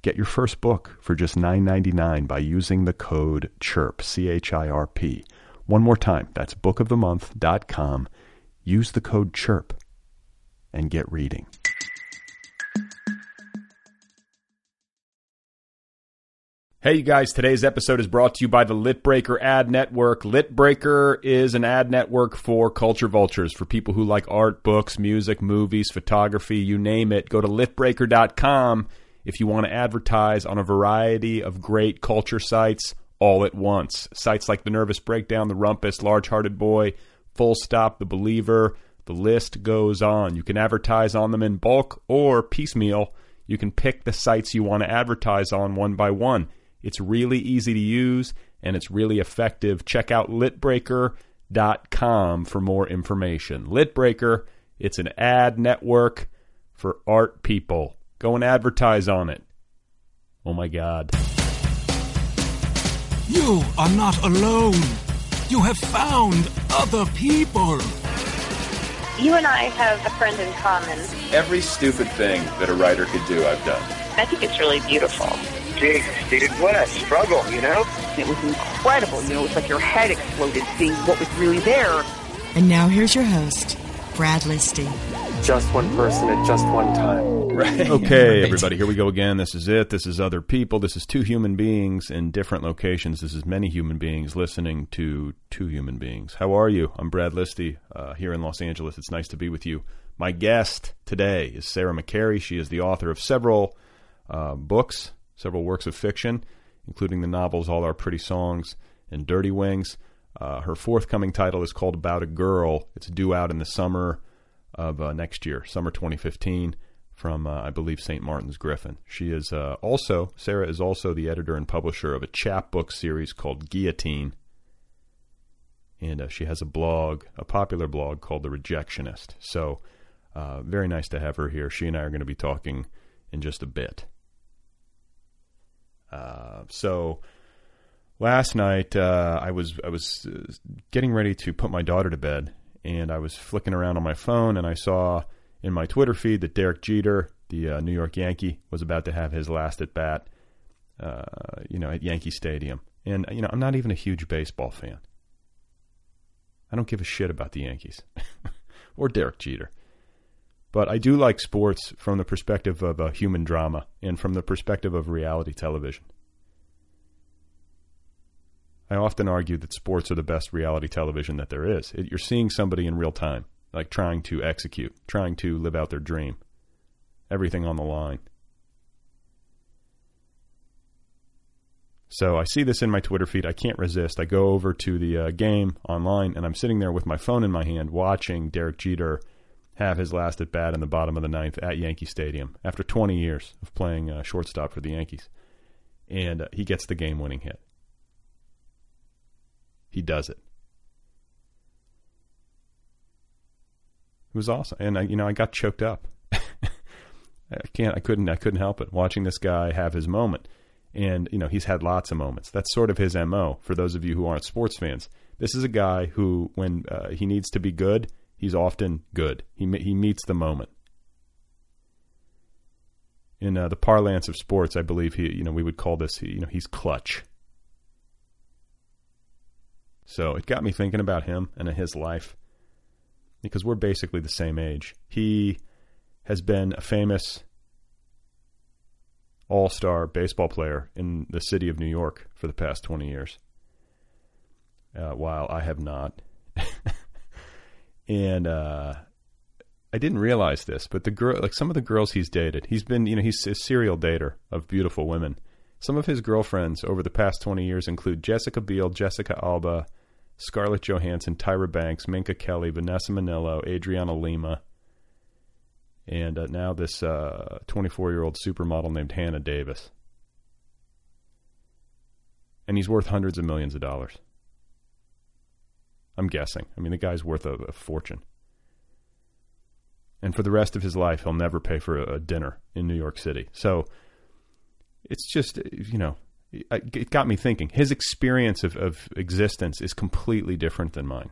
get your first book for just $9.99 by using the code CHIRP, C-H-I-R-P. One more time, that's bookofthemonth.com. Use the code CHIRP and get reading. Hey, you guys, today's episode is brought to you by the Litbreaker ad network. Litbreaker is an ad network for culture vultures, for people who like art, books, music, movies, photography, you name it. Go to litbreaker.com. if you want to advertise on a variety of great culture sites all at once. Sites like The Nervous Breakdown, The Rumpus, Large Hearted Boy, Full Stop, The Believer, the list goes on. You can advertise on them in bulk or piecemeal. You can pick the sites you want to advertise on one by one. It's really easy to use, and it's really effective. Check out litbreaker.com for more information. Litbreaker, it's an ad network for art people. Go and advertise on it. Oh my God. You are not alone. You have found other people. You and I have a friend in common. Every stupid thing that a writer could do, I've done. I think it's really beautiful. Jesus, dude, what a struggle, you know? It was incredible. You know, it was like your head exploded seeing what was really there. And now here's your host, Brad Listie. Just one person at just one time. Right. Okay, everybody, here we go again. This is it. This is other people. This is two human beings in different locations. This is many human beings listening to two human beings. How are you? I'm Brad Listie here in Los Angeles. It's nice to be with you. My guest today is Sarah McCarry. She is the author of several books, several works of fiction, including the novels All Our Pretty Songs and Dirty Wings. Her forthcoming title is called About a Girl. It's due out in the summer of next year, summer 2015, from, I believe, St. Martin's Griffin. She is Sarah is also the editor and publisher of a chapbook series called Guillotine. And she has a blog, a popular blog called The Rejectionist. So very nice to have her here. She and I are going to be talking in just a bit. Last night, I was getting ready to put my daughter to bed, and I was flicking around on my phone, and I saw in my Twitter feed that Derek Jeter, the New York Yankee, was about to have his last at bat, at Yankee Stadium. And I'm not even a huge baseball fan. I don't give a shit about the Yankees or Derek Jeter, but I do like sports from the perspective of human drama and from the perspective of reality television. I often argue that sports are the best reality television that there is. You're seeing somebody in real time, like trying to execute, trying to live out their dream. Everything on the line. So I see this in my Twitter feed. I can't resist. I go over to the game online, and I'm sitting there with my phone in my hand watching Derek Jeter have his last at bat in the bottom of the ninth at Yankee Stadium after 20 years of playing shortstop for the Yankees. And he gets the game-winning hit. He does it. It was awesome, and I got choked up. I couldn't help it watching this guy have his moment, and he's had lots of moments. That's sort of his MO. For those of you who aren't sports fans, this is a guy who, when he needs to be good, He's often good. He meets the moment. In the parlance of sports, I believe we would call this, he's clutch. So it got me thinking about him and his life, because we're basically the same age. He has been a famous all-star baseball player in the city of New York for the past 20 years, while I have not. And I didn't realize this, but the girl, like some of the girls he's dated, he's been, he's a serial dater of beautiful women. Some of his girlfriends over the past 20 years include Jessica Biel, Jessica Alba, Scarlett Johansson, Tyra Banks, Minka Kelly, Vanessa Minnello, Adriana Lima, and now this 24-year-old supermodel named Hannah Davis. And he's worth hundreds of millions of dollars, I'm guessing. I mean, the guy's worth a fortune. And for the rest of his life, he'll never pay for a dinner in New York City. So it's just, it got me thinking. His experience of existence is completely different than mine.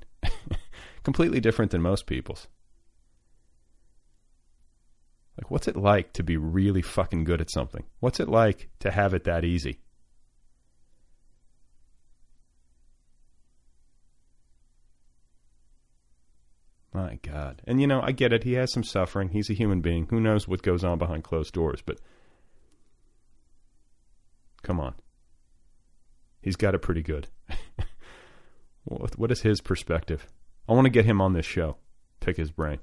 Completely different than most people's. Like, what's it like to be really fucking good at something? What's it like to have it that easy? My God. And, I get it. He has some suffering. He's a human being. Who knows what goes on behind closed doors, but come on. He's got it pretty good. What is his perspective? I want to get him on this show. Pick his brain.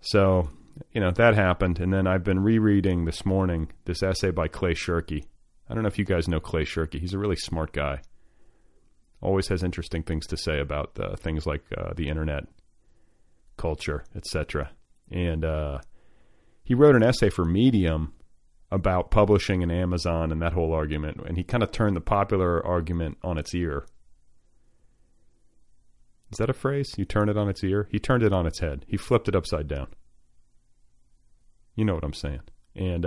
So, that happened. And then I've been rereading this morning this essay by Clay Shirky. I don't know if you guys know Clay Shirky. He's a really smart guy. Always has interesting things to say about things like the internet, culture, etc. And he wrote an essay for Medium about publishing and Amazon and that whole argument, and he kind of turned the popular argument on its ear. Is that a phrase? You turn it on its ear? He turned it on its head. He flipped it upside down. You know what I'm saying. And,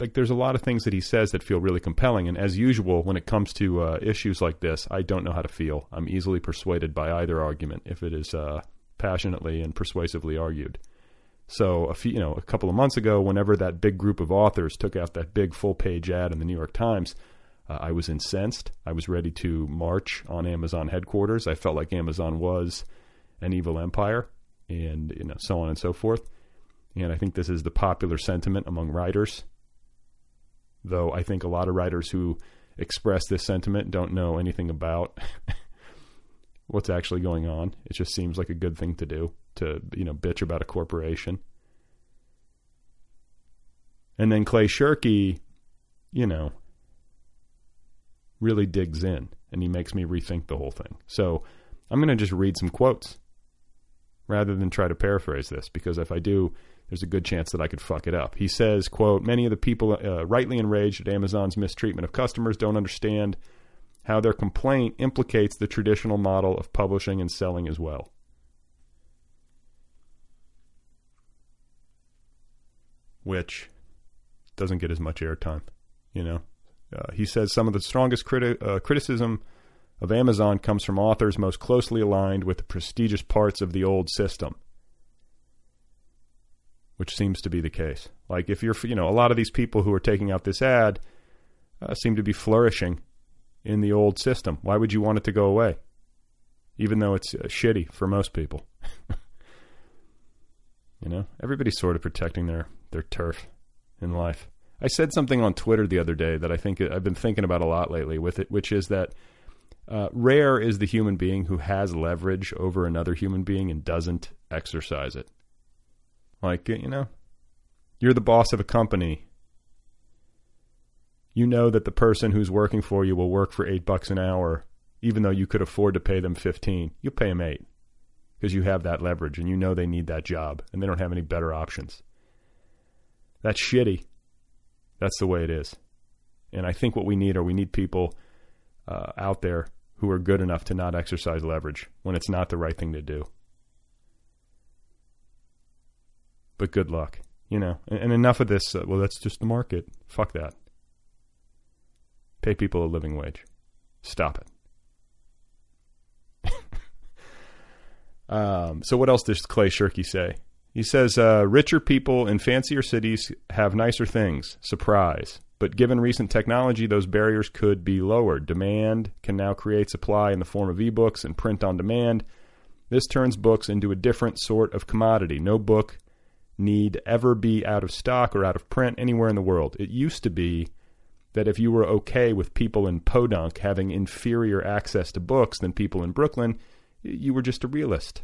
like there's a lot of things that he says that feel really compelling. And as usual, when it comes to issues like this, I don't know how to feel. I'm easily persuaded by either argument if it is passionately and persuasively argued. So, a couple of months ago, whenever that big group of authors took out that big full-page ad in the New York Times, I was incensed. I was ready to march on Amazon headquarters. I felt like Amazon was an evil empire and, so on and so forth. And I think this is the popular sentiment among writers, though I think a lot of writers who express this sentiment don't know anything about what's actually going on. It just seems like a good thing to do, to bitch about a corporation. And then Clay Shirky really digs in, and he makes me rethink the whole thing. So I'm going to just read some quotes rather than try to paraphrase this, because if I do, there's a good chance that I could fuck it up. He says, quote, "Many of the people rightly enraged at Amazon's mistreatment of customers don't understand how their complaint implicates the traditional model of publishing and selling as well." Which doesn't get as much airtime, He says some of the strongest criticism of Amazon comes from authors most closely aligned with the prestigious parts of the old system, which seems to be the case. Like if you're, a lot of these people who are taking out this ad seem to be flourishing in the old system. Why would you want it to go away? Even though it's shitty for most people. Everybody's sort of protecting their turf in life. I said something on Twitter the other day that I think I've been thinking about a lot lately with it, which is that rare is the human being who has leverage over another human being and doesn't exercise it. Like, you're the boss of a company. You know that the person who's working for you will work for $8 an hour, even though you could afford to pay them 15. You pay them 8 because you have that leverage and they need that job and they don't have any better options. That's shitty. That's the way it is. And I think what we need people out there who are good enough to not exercise leverage when it's not the right thing to do. But good luck, and enough of this. Well, that's just the market. Fuck that. Pay people a living wage. Stop it. So what else does Clay Shirky say? He says, richer people in fancier cities have nicer things. Surprise. But given recent technology, those barriers could be lowered. Demand can now create supply in the form of ebooks and print on demand. This turns books into a different sort of commodity. No book need ever be out of stock or out of print anywhere in the world. It used to be that if you were okay with people in Podunk having inferior access to books than people in Brooklyn, you were just a realist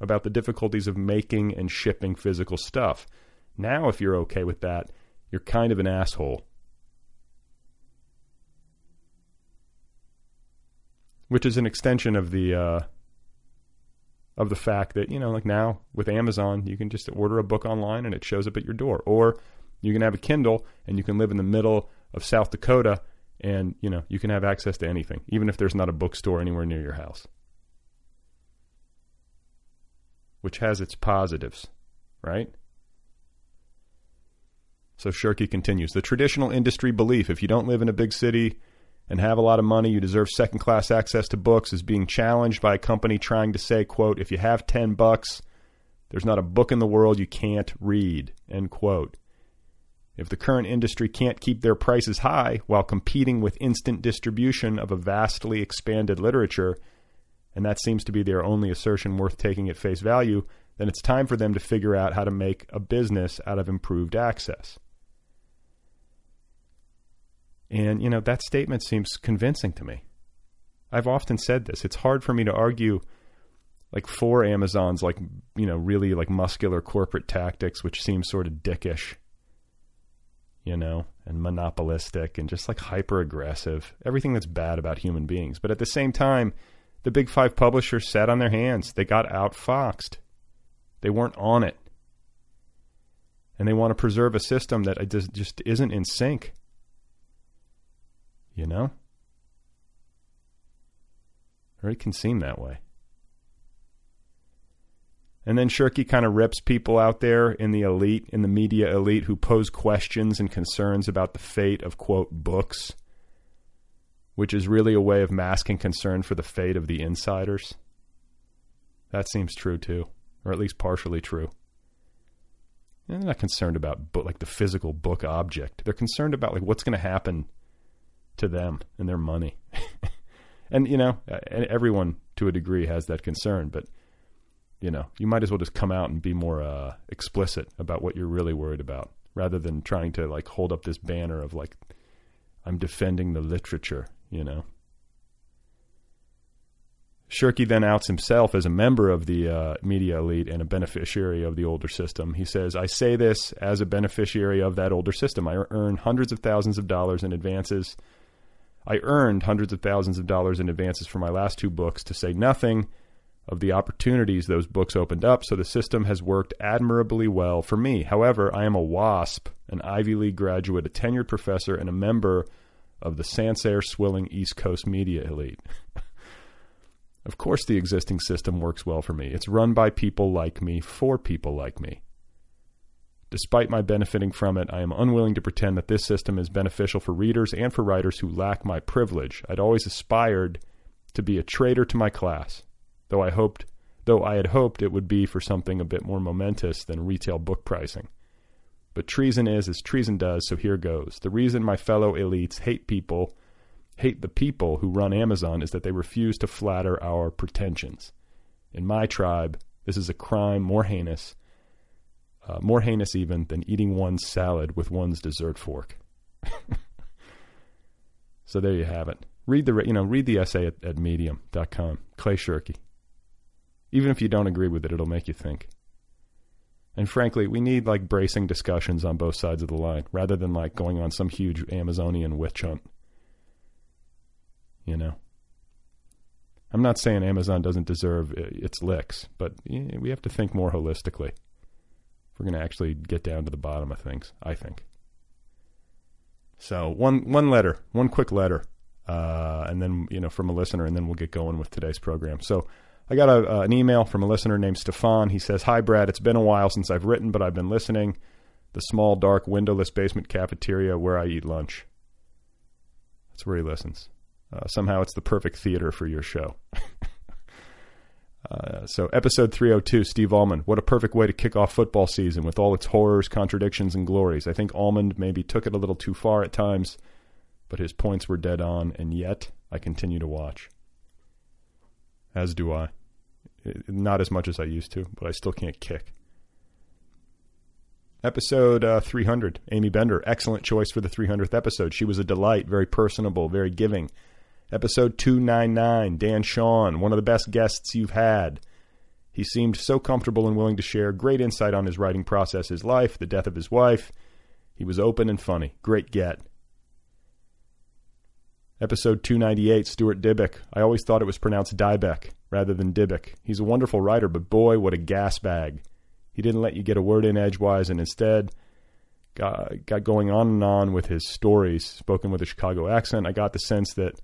about the difficulties of making and shipping physical stuff. Now, if you're okay with that, you're kind of an asshole. Which is an extension of the fact that, you know, like now with Amazon, you can just order a book online and it shows up at your door. Or you can have a Kindle and you can live in the middle of South Dakota and, you know, you can have access to anything, even if there's not a bookstore anywhere near your house. Which has its positives, right? So Shirky continues, the traditional industry belief, if you don't live in a big city and have a lot of money, you deserve second-class access to books, is being challenged by a company trying to say, quote, if you have $10, there's not a book in the world you can't read, end quote. If the current industry can't keep their prices high while competing with instant distribution of a vastly expanded literature, and that seems to be their only assertion worth taking at face value, then it's time for them to figure out how to make a business out of improved access. And, you know, that statement seems convincing to me. I've often said this. It's hard for me to argue, like, for Amazon's, like, you know, really, like, muscular corporate tactics, which seem sort of dickish, you know, and monopolistic and just, like, hyper-aggressive. Everything that's bad about human beings. But at the same time, the big five publishers sat on their hands. They got outfoxed. They weren't on it. And they want to preserve a system that just isn't in sync. You know? Or it can seem that way. And then Shirky kind of rips people out there in the elite, in the media elite, who pose questions and concerns about the fate of, quote, books, which is really a way of masking concern for the fate of the insiders. That seems true too, or at least partially true. And they're not concerned about like the physical book object. They're concerned about like what's going to happen to them and their money. And, you know, everyone to a degree has that concern, but, you know, you might as well just come out and be more explicit about what you're really worried about rather than trying to like hold up this banner of like, I'm defending the literature, you know. Shirky then outs himself as a member of the media elite and a beneficiary of the older system. He says, I say this as a beneficiary of that older system. I earn hundreds of thousands of dollars in advances. I earned hundreds of thousands of dollars in advances for my last two books, to say nothing of the opportunities those books opened up, so the system has worked admirably well for me. However, I am a WASP, an Ivy League graduate, a tenured professor, and a member of the Sansair swilling East Coast media elite. Of course the existing system works well for me. It's run by people like me, for people like me. Despite my benefiting from it, I am unwilling to pretend that this system is beneficial for readers and for writers who lack my privilege. I'd always aspired to be a traitor to my class, though I had hoped it would be for something a bit more momentous than retail book pricing. But treason is as treason does, so here goes. The reason my fellow elites hate the people who run Amazon is that they refuse to flatter our pretensions. In my tribe, this is a crime more heinous even than eating one's salad with one's dessert fork. So there you have it. Read the essay at medium.com, Clay Shirky. Even if you don't agree with it, it'll make you think. And frankly, we need like bracing discussions on both sides of the line rather than like going on some huge Amazonian witch hunt. You know, I'm not saying Amazon doesn't deserve its licks, but we have to think more holistically if we're going to actually get down to the bottom of things, I think. So one quick letter, and then, you know, from a listener, and then we'll get going with today's program. So I got an email from a listener named Stefan. He says, hi, Brad. It's been a while since I've written, but I've been listening. The small, dark, windowless basement cafeteria where I eat lunch. That's where he listens. Somehow it's the perfect theater for your show. So episode 302, Steve Almond. What a perfect way to kick off football season with all its horrors, contradictions, and glories. I think Almond maybe took it a little too far at times, but his points were dead on, and yet I continue to watch. As do I. Not as much as I used to, but I still can't kick. Episode 300, Amy Bender. Excellent choice for the 300th episode. She was a delight, very personable, very giving. Episode 299, Dan Sean, one of the best guests you've had. He seemed so comfortable and willing to share great insight on his writing process, his life, the death of his wife. He was open and funny. Great get. Episode 298, Stuart Dibbick. I always thought it was pronounced Dybeck rather than Dibbick. He's a wonderful writer, but boy, what a gas bag. He didn't let you get a word in edgewise and instead got going on and on with his stories, spoken with a Chicago accent. I got the sense that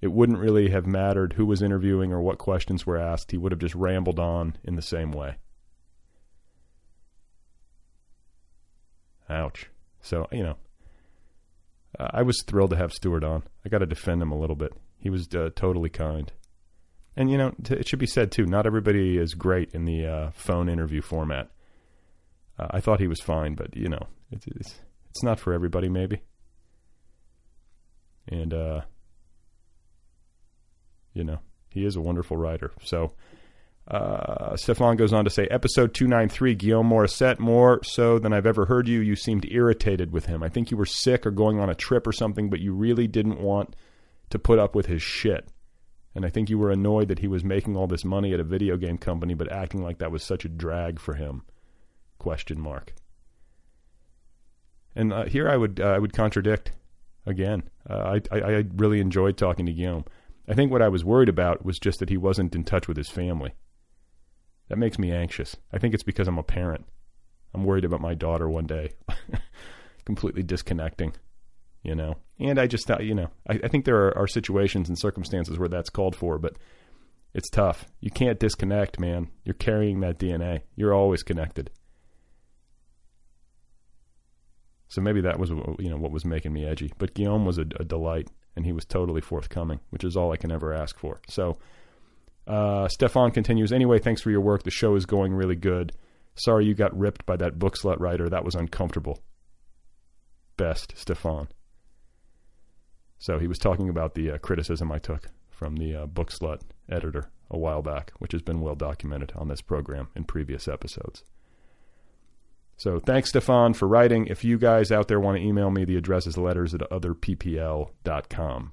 it wouldn't really have mattered who was interviewing or what questions were asked. He would have just rambled on in the same way. Ouch. So, you know, I was thrilled to have Stewart on. I got to defend him a little bit. He was totally kind. And, you know, it should be said, too, not everybody is great in the phone interview format. I thought he was fine, but, you know, it's not for everybody, maybe. And, you know, he is a wonderful writer. So, Stefan goes on to say, episode 293, Guillaume Morissette, more so than I've ever heard you. You seemed irritated with him. I think you were sick or going on a trip or something, but you really didn't want to put up with his shit. And I think you were annoyed that he was making all this money at a video game company, but acting like that was such a drag for him. Question mark. And here I would contradict again. I really enjoyed talking to Guillaume. I think what I was worried about was just that he wasn't in touch with his family. That makes me anxious. I think it's because I'm a parent. I'm worried about my daughter one day completely disconnecting, you know. And I just thought, you know, I think there are situations and circumstances where that's called for, but it's tough. You can't disconnect, man. You're carrying that DNA. You're always connected. So maybe that was, you know, what was making me edgy. But Guillaume was a delight. And he was totally forthcoming, which is all I can ever ask for. So, Stefan continues, anyway, thanks for your work. The show is going really good. Sorry you got ripped by that book slut writer. That was uncomfortable. Best, Stefan. So he was talking about the criticism I took from the book slut editor a while back, which has been well documented on this program in previous episodes. So thanks, Stefan, for writing. If you guys out there want to email me, the address is letters@otherppl.com.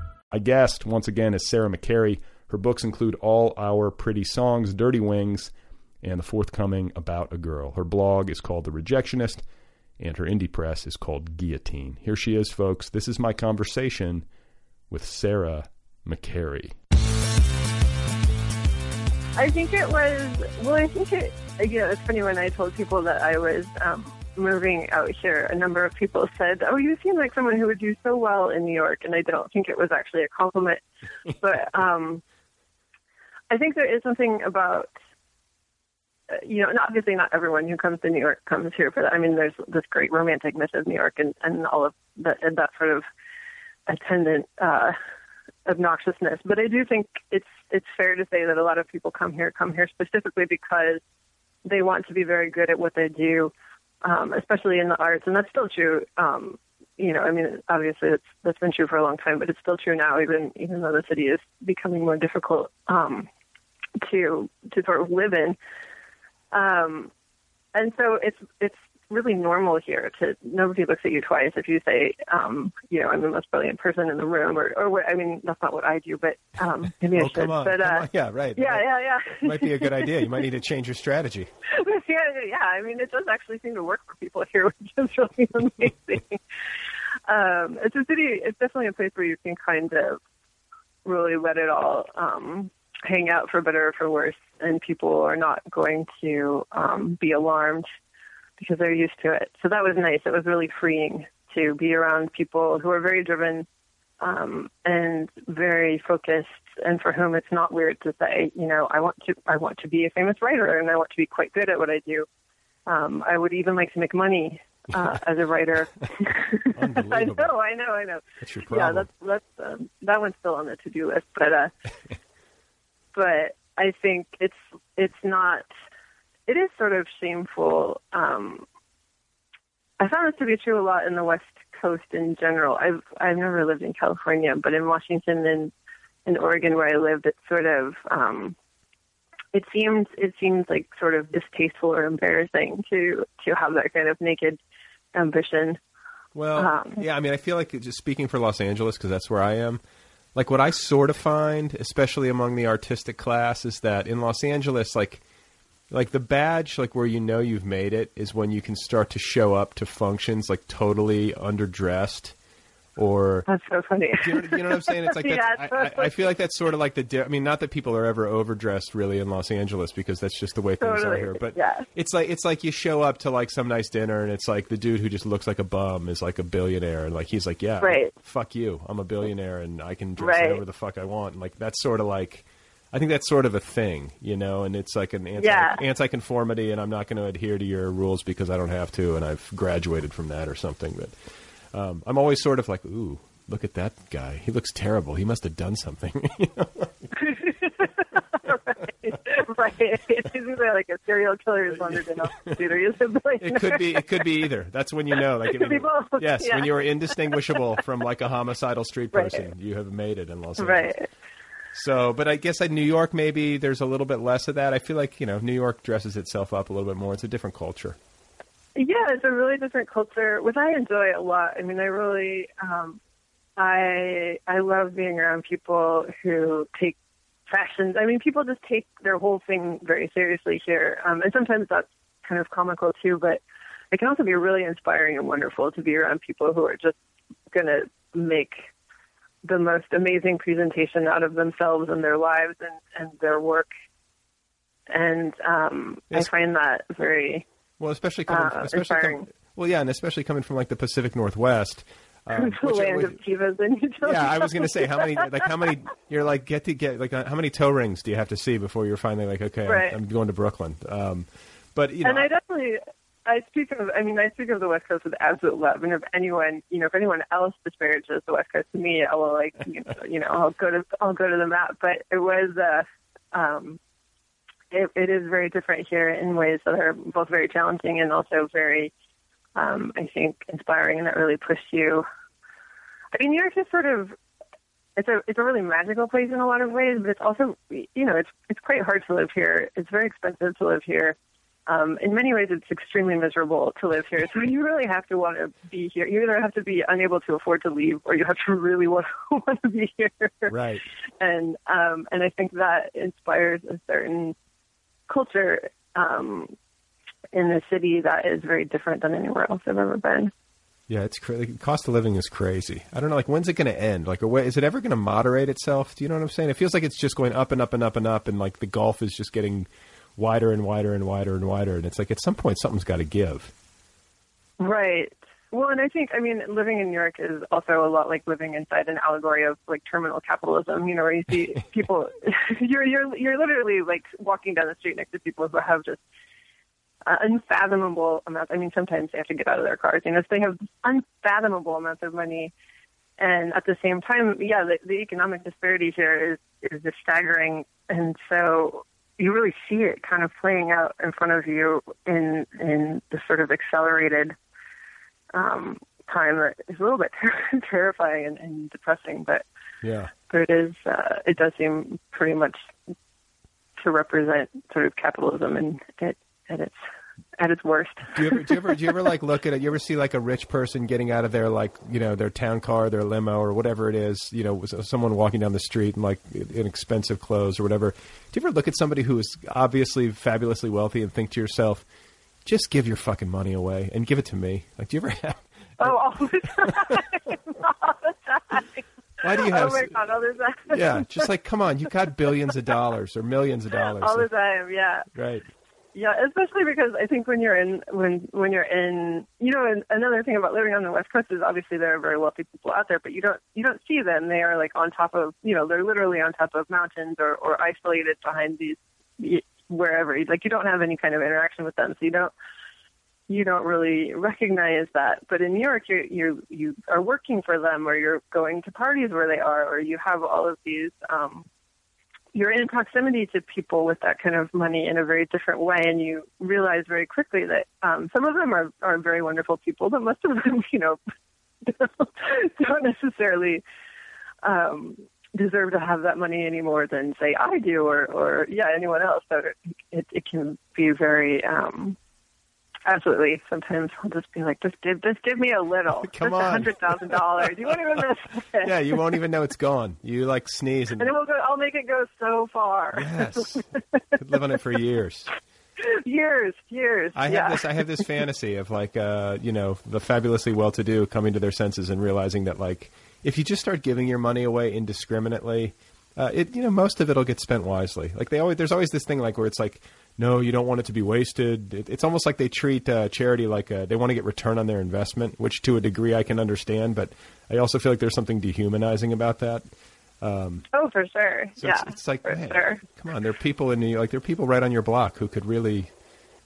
My guest, once again, is Sarah McCarry. Her books include All Our Pretty Songs, Dirty Wings, and the forthcoming About a Girl. Her blog is called The Rejectionist, and her indie press is called Guillotine. Here she is, folks. This is my conversation with Sarah McCarry. I think it was, well, I think it, you know, it's funny when I told people that I was moving out here, a number of people said, oh, you seem like someone who would do so well in New York. And I don't think it was actually a compliment. But I think there is something about, you know, and obviously not everyone who comes to New York comes here for that. I mean, there's this great romantic myth of New York and all of that, and that sort of attendant obnoxiousness. But I do think it's fair to say that a lot of people come here specifically because they want to be very good at what they do, especially in the arts. And that's still true. You know, I mean, obviously that's been true for a long time, but it's still true now, even though the city is becoming more difficult to sort of live in. And so it's really normal here to nobody looks at you twice if you say, you know, I'm the most brilliant person in the room, or what, I mean, that's not what I do, but maybe I should. Come on. Yeah, right. Yeah. Might be a good idea. You might need to change your strategy. yeah. I mean, it does actually seem to work for people here, which is really amazing. It's definitely a place where you can kind of really let it all hang out for better or for worse, and people are not going to be alarmed because they're used to it. So that was nice. It was really freeing to be around people who are very driven and very focused, and for whom it's not weird to say, you know, I want to be a famous writer, and I want to be quite good at what I do. I would even like to make money as a writer. I know. That's your problem. Yeah, that's that one's still on the to-do list, but I think it is sort of shameful. I found this to be true a lot in the West Coast in general. I've never lived in California, but in Washington and in Oregon where I lived, it's sort of it seems like sort of distasteful or embarrassing to have that kind of naked ambition. Well, yeah, I mean, I feel like, just speaking for Los Angeles, because that's where I am, like what I sort of find, especially among the artistic class, is that in Los Angeles, like the badge, like where you know you've made it, is when you can start to show up to functions like totally underdressed, or that's so funny. You know what I'm saying? It's like yeah, that's, it's so I feel like that's sort of like the. I mean, not that people are ever overdressed really in Los Angeles, because that's just the way things are here. But yeah, it's like you show up to like some nice dinner, and it's like the dude who just looks like a bum is like a billionaire, and like he's like, yeah, right, fuck you, I'm a billionaire, and I can dress whatever the fuck I want, and like that's sort of like. I think that's sort of a thing, you know, and it's like an anti-conformity, and I'm not going to adhere to your rules because I don't have to, and I've graduated from that or something. But I'm always sort of like, ooh, look at that guy. He looks terrible. He must have done something. You know? Right. It's either like a serial killer who's wandered in off the street, or he's a billionaire. It could be either. That's when you know. Like, it could be both. Yes, yeah. When you're indistinguishable from like a homicidal street person, right. You have made it in Los Angeles. Right. So, but I guess in New York, maybe there's a little bit less of that. I feel like, you know, New York dresses itself up a little bit more. It's a different culture. Yeah, it's a really different culture, which I enjoy a lot. I mean, I really, I love being around people who take fashions. I mean, people just take their whole thing very seriously here. And sometimes that's kind of comical too, but it can also be really inspiring and wonderful to be around people who are just going to make the most amazing presentation out of themselves and their lives and their work. And I find that very inspiring. Well, yeah, and especially coming from like the Pacific Northwest. The land of divas and utilities. Yeah, I was going to say, how many you're like get like how many toe rings do you have to see before you're finally like, okay, right. I'm going to Brooklyn. But you know, and I speak of the West Coast with absolute love, and if anyone else disparages the West Coast to me, I will like, you know, I'll go to the map. But it was, it is very different here in ways that are both very challenging and also very, I think, inspiring, and that really pushed you. I mean, New York is sort of, it's a really magical place in a lot of ways, but it's also, you know, it's quite hard to live here. It's very expensive to live here. In many ways, it's extremely miserable to live here. So you really have to want to be here. You either have to be unable to afford to leave, or you have to really want to be here. Right. And I think that inspires a certain culture in the city that is very different than anywhere else I've ever been. Yeah, it's crazy. The cost of living is crazy. I don't know, like, when's it going to end? Like, is it ever going to moderate itself? Do you know what I'm saying? It feels like it's just going up and up and up and up, and like the gulf is just getting wider and wider and wider and wider. And it's like, at some point, something's got to give. Right. Well, and I think, I mean, living in New York is also a lot like living inside an allegory of like terminal capitalism, you know, where you see people, you're literally like walking down the street next to people who have just unfathomable amounts. I mean, sometimes they have to get out of their cars, you know, so they have unfathomable amounts of money. And at the same time, yeah, the economic disparity here is just staggering. And so you really see it kind of playing out in front of you in the sort of accelerated time that is a little bit terrifying and depressing, but yeah, but it is it does seem pretty much to represent sort of capitalism and it at its worst. Do you ever like look at it? You ever see like a rich person getting out of their like, you know, their town car, their limo, or whatever it is? You know, someone walking down the street in like in expensive clothes or whatever. Do you ever look at somebody who is obviously fabulously wealthy and think to yourself, just give your fucking money away and give it to me? Like, do you ever have? Oh, all the time. Why do you have? Oh my God, all the time. Yeah, just like, come on, you got billions of dollars or millions of dollars. All the time, yeah. Right. Yeah, especially because I think when you're in, you know, another thing about living on the West Coast is obviously there are very wealthy people out there, but you don't see them. They are like on top of, you know, they're literally on top of mountains or isolated behind these wherever. Like, you don't have any kind of interaction with them, so you don't really recognize that. But in New York, you are working for them, or you're going to parties where they are, or you have all of these. You're in proximity to people with that kind of money in a very different way, and you realize very quickly that some of them are very wonderful people, but most of them, you know, don't necessarily deserve to have that money any more than, say, I do or anyone else. So it can be very absolutely. Sometimes I'll just be like, just give me a little. Come on, $100,000. You won't even miss it. Yeah, you won't even know it's gone. You like sneeze, and then we'll go. I'll make it go so far. Yes, could live on it for years. Years. I have this fantasy of like, you know, the fabulously well-to-do coming to their senses and realizing that, like, if you just start giving your money away indiscriminately, most of it'll get spent wisely. Like there's always this thing like where it's like, no, you don't want it to be wasted. It's almost like they treat charity like they want to get return on their investment, which to a degree I can understand, but I also feel like there's something dehumanizing about that. For sure. So yeah, it's like, man, sure. Come on, there are people in New York, there are people right on your block who could really,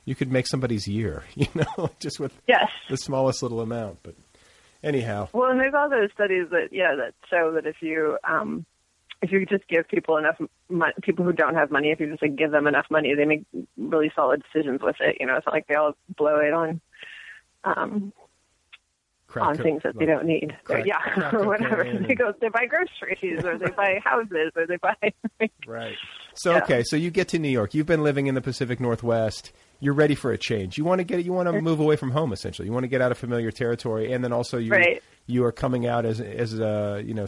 you could make somebody's year, you know, just with the smallest little amount. But anyhow. Well, and there's all those studies that show that if you just give people enough money, people who don't have money, if you just like give them enough money, they make really solid decisions with it. You know, it's not like they all blow it on things that they don't need. Crack or whatever. They buy groceries or they buy houses or they buy. Right. So, Okay. So you get to New York, you've been living in the Pacific Northwest. You're ready for a change. You want to move away from home, essentially. You want to get out of familiar territory. And then also you are coming out as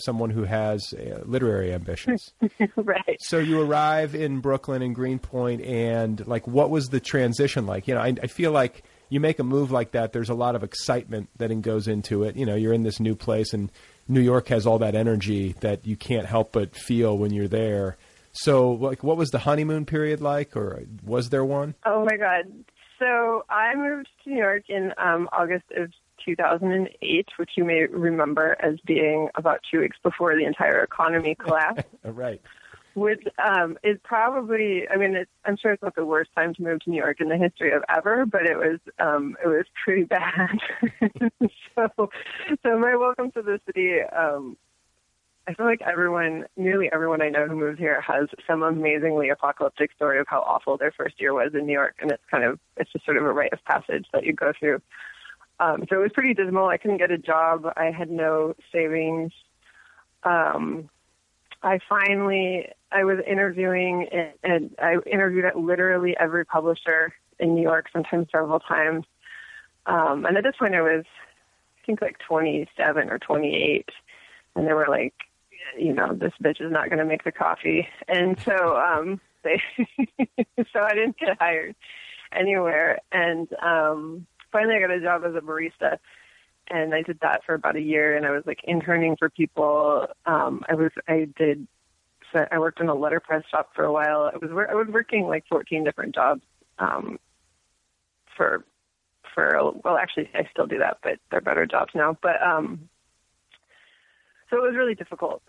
someone who has literary ambitions. Right. So you arrive in Brooklyn and Greenpoint, and like, what was the transition like? You know, I feel like you make a move like that, there's a lot of excitement that goes into it. You know, you're in this new place, and New York has all that energy that you can't help but feel when you're there. So, like, what was the honeymoon period like, or was there one? Oh, my God. So I moved to New York in August of 2008, which you may remember as being about 2 weeks before the entire economy collapsed. Right. Which is probably, I mean, I'm sure it's not the worst time to move to New York in the history of ever, but it was pretty bad. So my welcome to the city, I feel like nearly everyone I know who moves here has some amazingly apocalyptic story of how awful their first year was in New York. And it's just sort of a rite of passage that you go through. So it was pretty dismal. I couldn't get a job. I had no savings. I was interviewing, and I interviewed at literally every publisher in New York, sometimes several times. And at this point I was, I think, like 27 or 28. And they were like, you know, this bitch is not going to make the coffee. And so so I didn't get hired anywhere. And finally I got a job as a barista, and I did that for about a year. And I was like interning for people. I worked in a letterpress shop for a while. I was working like 14 different jobs well, actually I still do that, but they're better jobs now. But, so it was really difficult.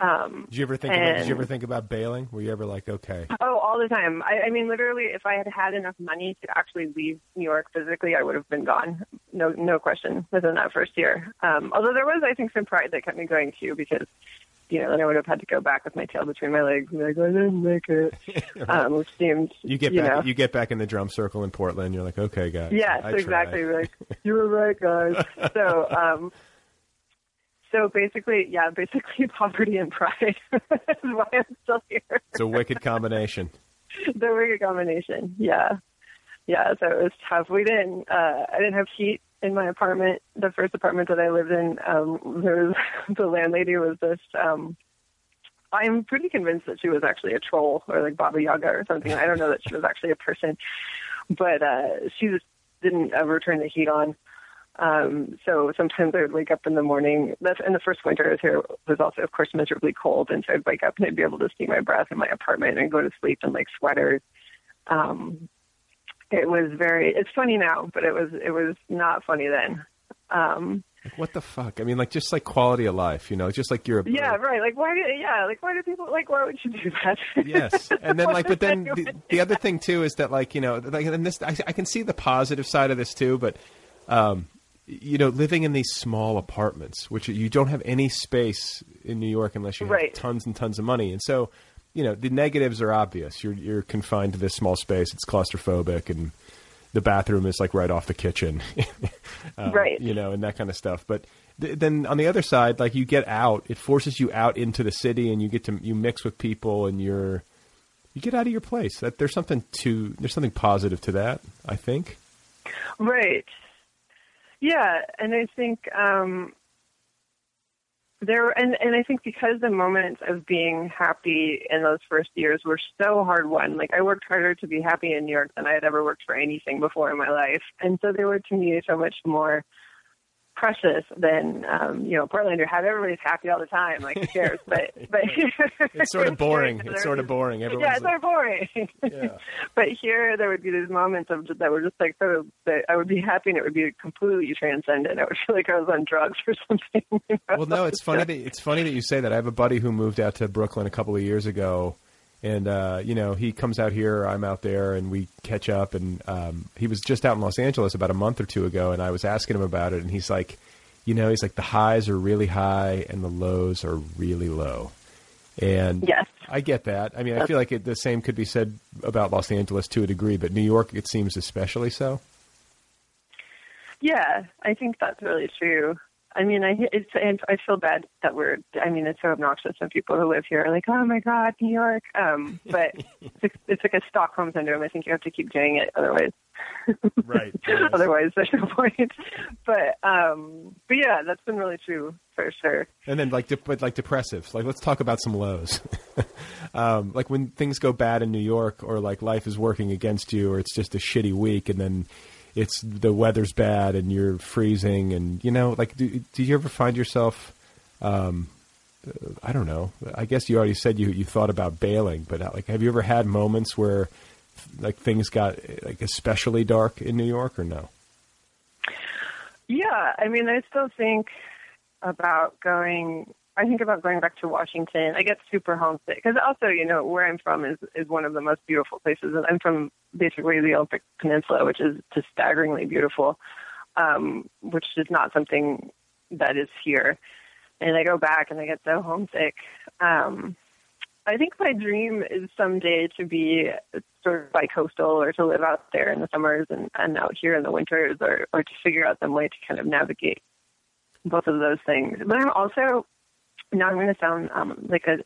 Did you ever think about bailing? Were you ever like, okay? Oh, all the time. I mean, literally, if I had had enough money to actually leave New York physically, I would have been gone. No question within that first year. Although there was, I think, some pride that kept me going too, because, you know, then I would have had to go back with my tail between my legs and be like, I didn't make it. Right. Which seemed, you get back in the drum circle in Portland. You're like, okay, guys. Yes, I exactly. Tried. Like, you were right, guys. So, So basically poverty and pride is why I'm still here. It's a wicked combination. Yeah. Yeah, so it was tough. I didn't have heat in my apartment. The first apartment that I lived in, the landlady was this, I'm pretty convinced that she was actually a troll or like Baba Yaga or something. I don't know that she was actually a person, but she just didn't ever turn the heat on. So sometimes I would wake up in the morning. That's in the first winter I was here, was also, of course, miserably cold. And so I'd wake up and I'd be able to see my breath in my apartment and go to sleep in like sweaters. It was very, it's funny now, but it was not funny then. Like, what the fuck? I mean, like, just like quality of life, you know, just like you're a... Yeah, right. Like, why do people, like, why would you do that? Yes. And then, like, but then the other thing, too, is that, like, you know, like, and this, I can see the positive side of this, too, but, you know, living in these small apartments, which you don't have any space in New York unless you have tons and tons of money. And so, you know, the negatives are obvious. You're confined to this small space. It's claustrophobic, and the bathroom is like right off the kitchen, you know, and that kind of stuff. But then on the other side, like, you get out, it forces you out into the city, and you get to, you mix with people, and you get out of your place. That there's something positive to that, I think. Right. Yeah. And I think, I think because the moments of being happy in those first years were so hard won, like I worked harder to be happy in New York than I had ever worked for anything before in my life. And so they were to me so much more precious than, you know, Portlander had. Everybody's happy all the time, like who cares, but it's sort of boring. It's sort of boring. It's sort of boring. Yeah. But here there would be these moments of that were just like sort of, that I would be happy and it would be completely transcendent. I would feel like I was on drugs or something. You know? Well, no, it's funny that you say that. I have a buddy who moved out to Brooklyn a couple of years ago, and you know, he comes out here, I'm out there, and we catch up. And he was just out in Los Angeles about a month or two ago, and I was asking him about it, and he's like, you know, he's like, the highs are really high and the lows are really low. And yes, I get that. I mean, I feel like the same could be said about Los Angeles to a degree, but New York, it seems especially so. Yeah, I think that's really true. I mean, I feel bad that it's so obnoxious when people who live here are like, oh my God, New York. But it's like a Stockholm syndrome. I think you have to keep doing it otherwise. Right. Otherwise, there's no point. But yeah, that's been really true for sure. And then like depressive, like let's talk about some lows. Like when things go bad in New York, or like life is working against you, or it's just a shitty week, and then it's the weather's bad and you're freezing, and, you know, like, do you ever find yourself, I don't know, I guess you already said you thought about bailing, but like, have you ever had moments where like things got like especially dark in New York, or no? Yeah. I mean, I still think about going back to Washington. I get super homesick because also, you know, where I'm from is one of the most beautiful places. And I'm from basically the Olympic Peninsula, which is just staggeringly beautiful, which is not something that is here. And I go back and I get so homesick. I think my dream is someday to be sort of bi-coastal, or to live out there in the summers and out here in the winters, or to figure out some way to kind of navigate both of those things. But I'm also... Now I'm going to sound like a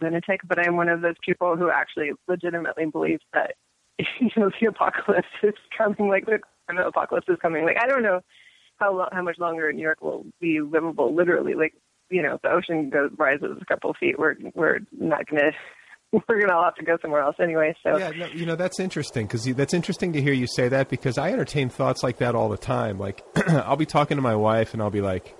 lunatic, but I'm one of those people who actually legitimately believes that, you know, the apocalypse is coming. Like the climate apocalypse is coming. Like I don't know how much longer New York will be livable. Literally, like, you know, if the ocean rises a couple of feet, we're gonna all have to go somewhere else anyway. So yeah, no, you know, that's interesting to hear you say that, because I entertain thoughts like that all the time. Like I'll be talking to my wife and I'll be like,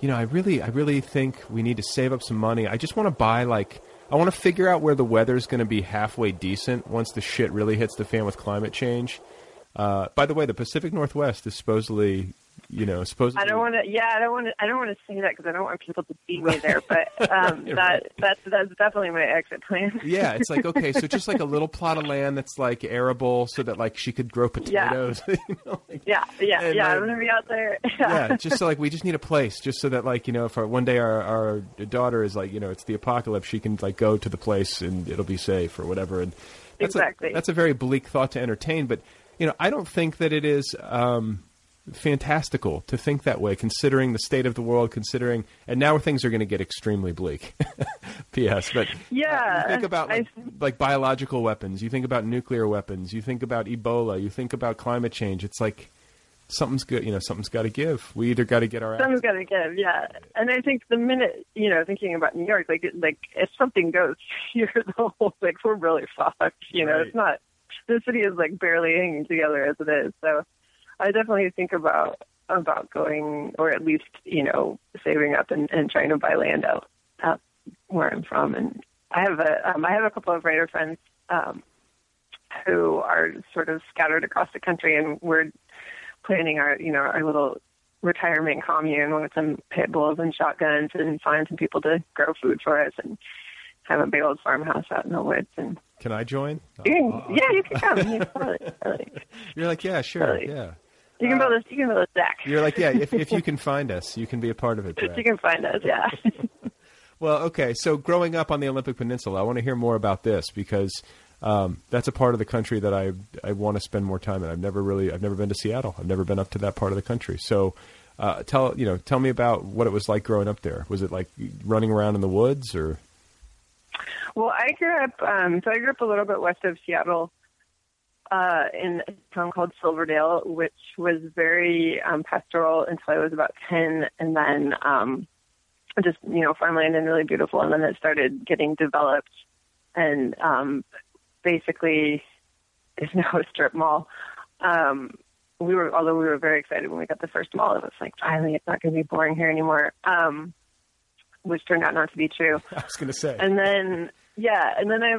you know, I really think we need to save up some money. I just want to buy, like, I want to figure out where the weather's going to be halfway decent once the shit really hits the fan with climate change. By the way, the Pacific Northwest is supposedly. I don't want to say that because I don't want people to beat me there. But that's definitely my exit plan. Yeah, it's like, okay, so just like a little plot of land that's like arable, so that like she could grow potatoes. Yeah, you know, like, yeah. I'm gonna be out there. Yeah, just so like we just need a place, just so that like, you know, if one day our daughter is like, you know, it's the apocalypse, she can like go to the place and it'll be safe or whatever. And that's a very bleak thought to entertain, but. You know, I don't think that it is fantastical to think that way, considering the state of the world, considering, and now things are going to get extremely bleak. P.S. But yeah, you think about like biological weapons, you think about nuclear weapons, you think about Ebola, you think about climate change. It's like something's good, you know, something's got to give. We either got to get our ass. Something's got to give, yeah. And I think the minute, you know, thinking about New York, like if something goes here, the whole like we're really fucked. You know, it's not. The city is like barely hanging together as it is. So I definitely think about about going, or at least, you know, saving up and trying to buy land out where I'm from. And I have a couple of writer friends who are sort of scattered across the country, and we're planning our little retirement commune with some pit bulls and shotguns, and find some people to grow food for us, and have a big old farmhouse out in the woods. And can I join? Yeah, you can come. You're like, yeah, sure, really. Yeah. You can build a stack. You're like, yeah, if you can find us, you can be a part of it, Brad. If you can find us, yeah. Well, okay, so growing up on the Olympic Peninsula, I want to hear more about this, because that's a part of the country that I want to spend more time in. I've never been to Seattle. I've never been up to that part of the country. So tell me about what it was like growing up there. Was it like running around in the woods or? Well, I grew up a little bit west of Seattle, in a town called Silverdale, which was very pastoral until I was about 10, and then just, you know, farmland and really beautiful, and then it started getting developed, and basically there's now a strip mall. Although we were very excited when we got the first mall, it was like, finally, it's not going to be boring here anymore, which turned out not to be true. I was going to say. And then, yeah, and then I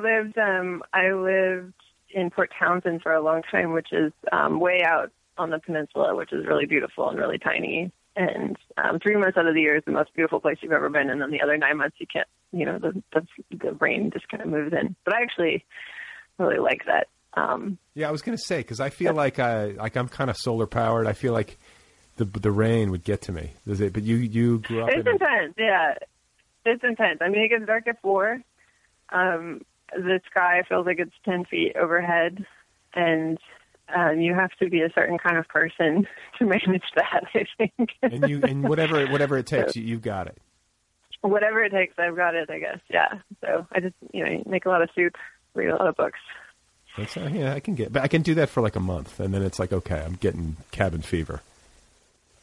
lived in Port Townsend for a long time, which is way out on the peninsula, which is really beautiful and really tiny. And 3 months out of the year is the most beautiful place you've ever been. And then the other 9 months, you can't, you know, the rain just kind of moves in. But I actually really like that. Yeah, I was going to say, because I feel like I'm kind of solar powered. I feel like the rain would get to me. Does it? But you grew up. It's intense. Yeah, it's intense. I mean, it gets dark at 4. The sky feels like it's 10 feet overhead, and you have to be a certain kind of person to manage that, I think. And whatever it takes, so, you've got it. Whatever it takes, I've got it, I guess, yeah. So I just, you know, make a lot of soup, read a lot of books. That's, yeah, I can do that for like a month, and then it's like, okay, I'm getting cabin fever.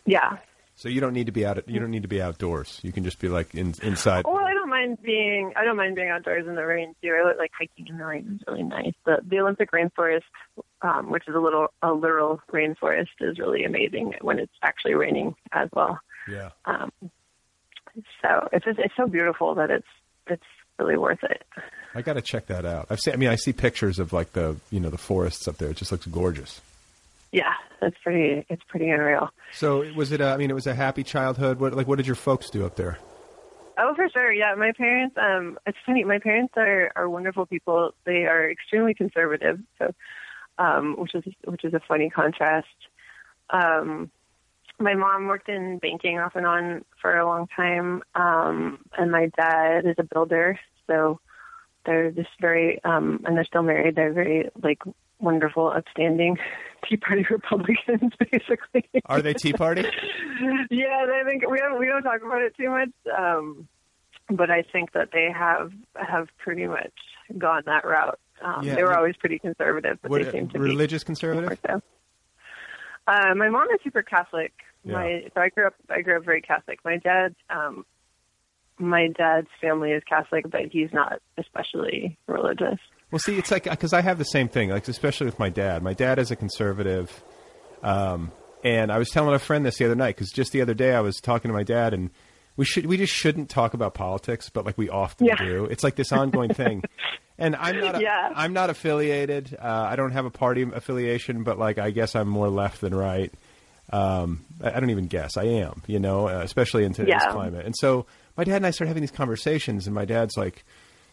Yeah. So you don't need to be outdoors. You can just be like inside. Well, I don't mind being outdoors in the rain too. I like hiking in the rain. It's really nice. The Olympic rainforest, which is a literal rainforest, is really amazing when it's actually raining as well. Yeah. So it's so beautiful that it's really worth it. I got to check that out. I see pictures of like the forests up there. It just looks gorgeous. Yeah, it's pretty unreal. So it was a happy childhood. What did your folks do up there? Oh, for sure. Yeah. My parents, it's funny. My parents are wonderful people. They are extremely conservative. So, which is a funny contrast. My mom worked in banking off and on for a long time. And my dad is a builder. So they're just very, and they're still married. They're very like wonderful, upstanding Tea Party Republicans, basically. Are they Tea Party? Yeah, I think we don't talk about it too much, but I think that they have pretty much gone that route. They were always pretty conservative, but they seem to be religious conservative. So. My mom is super Catholic. Yeah. So I grew up very Catholic. My dad's family is Catholic, but he's not especially religious. Well, see, it's like, because I have the same thing, like, especially with my dad. My dad is a conservative, and I was telling a friend this the other night, because just the other day I was talking to my dad, and we just shouldn't talk about politics, but like we often do. It's like this ongoing thing, and I'm not affiliated. I don't have a party affiliation, but like I guess I'm more left than right. I don't even guess. I am, you know, especially in today's climate. And so my dad and I started having these conversations, and my dad's like,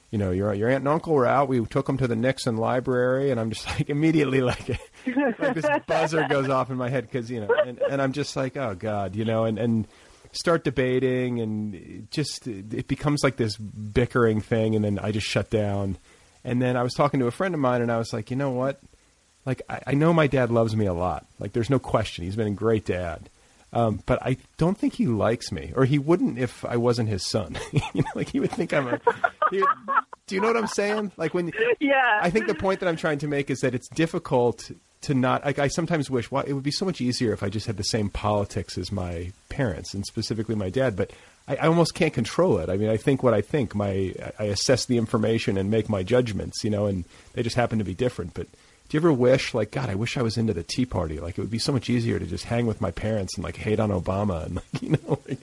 you know, your aunt and uncle were out. We took them to the Nixon library, and I'm just like immediately like this buzzer goes off in my head because, you know, and I'm just like, oh, God, you know, and start debating, and it becomes like this bickering thing. And then I just shut down. And then I was talking to a friend of mine, and I was like, you know what? Like, I know my dad loves me a lot. Like, there's no question. He's been a great dad. But I don't think he likes me, or he wouldn't if I wasn't his son. You know, like he would think do you know what I'm saying? Like I think the point that I'm trying to make is that it's difficult to not, like I sometimes wish, well, it would be so much easier if I just had the same politics as my parents and specifically my dad, but I almost can't control it. I mean, I think what I think, I assess the information and make my judgments, you know, and they just happen to be different, but do you ever wish, like, God, I wish I was into the Tea Party. Like, it would be so much easier to just hang with my parents and, like, hate on Obama and, like, you know. Like...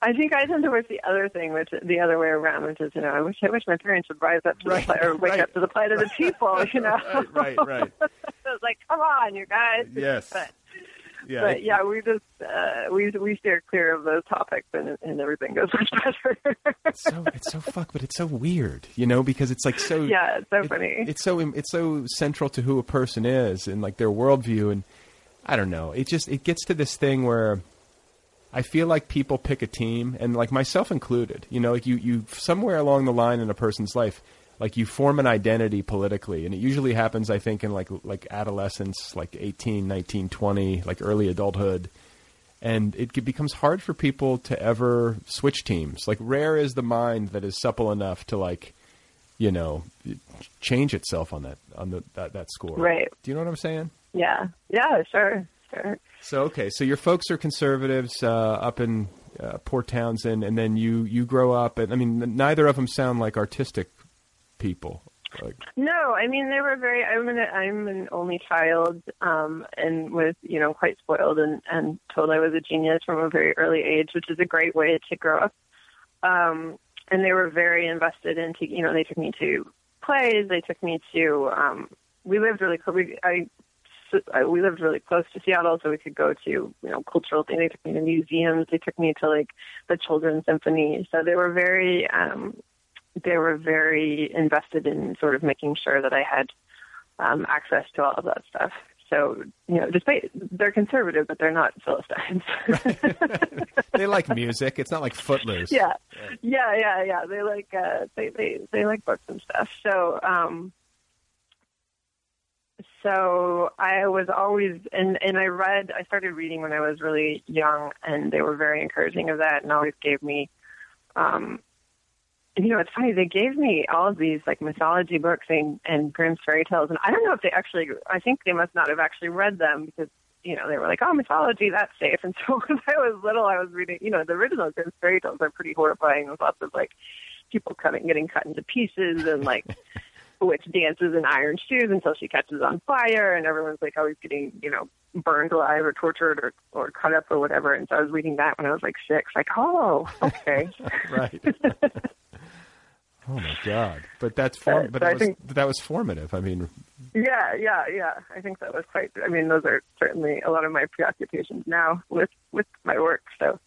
I think I tend towards the other thing, which the other way around, which is, you know, I wish my parents would rise up to the plight, or wake up to the plight of the people, you know. Right. It's like, come on, you guys. Yes. But we just we steer clear of those topics, and everything goes much better. But it's so weird, you know, because it's like so. Yeah, it's so funny. It's so central to who a person is and like their worldview, and I don't know. It gets to this thing where I feel like people pick a team, and like myself included, you know, like you somewhere along the line in a person's life, like you form an identity politically, and it usually happens, I think, in like adolescence, like 18, 19, 20, like early adulthood. And it becomes hard for people to ever switch teams. Like rare is the mind that is supple enough to like, you know, change itself on that score. Right. Do you know what I'm saying? Yeah. Yeah, sure. So, okay. So your folks are conservatives up in Port Townsend, and then you grow up, and I mean, neither of them sound like artistic people. Like, no, I mean, they were very, I'm an only child, and was, you know, quite spoiled and told I was a genius from a very early age, which is a great way to grow up. And they were very invested into, you know, they took me to plays. They took me to, we lived really close to Seattle, so we could go to, you know, cultural things. They took me to museums. They took me to like the children's symphony. So they were very, very invested in sort of making sure that I had access to all of that stuff. So, you know, despite they're conservative, but they're not Philistines. They like music. It's not like Footloose. Yeah. They like they like books and stuff. So, so I was always and I started reading when I was really young, and they were very encouraging of that, and always gave me. You know, it's funny, they gave me all of these, like, mythology books and Grimm's fairy tales, and I don't know if they actually, I think they must not have actually read them, because, you know, they were like, oh, mythology, that's safe, and so when I was little, I was reading, you know, the original Grimm's fairy tales are pretty horrifying, with lots of, like, people getting cut into pieces, and, like, a witch dances in iron shoes until she catches on fire, and everyone's, like, always getting, you know, burned alive or tortured or cut up or whatever, and so I was reading that when I was, like, 6, like, oh, okay. Right. Oh my God! But that's that was formative. I mean, yeah. I think that was quite. I mean, those are certainly a lot of my preoccupations now with my work. So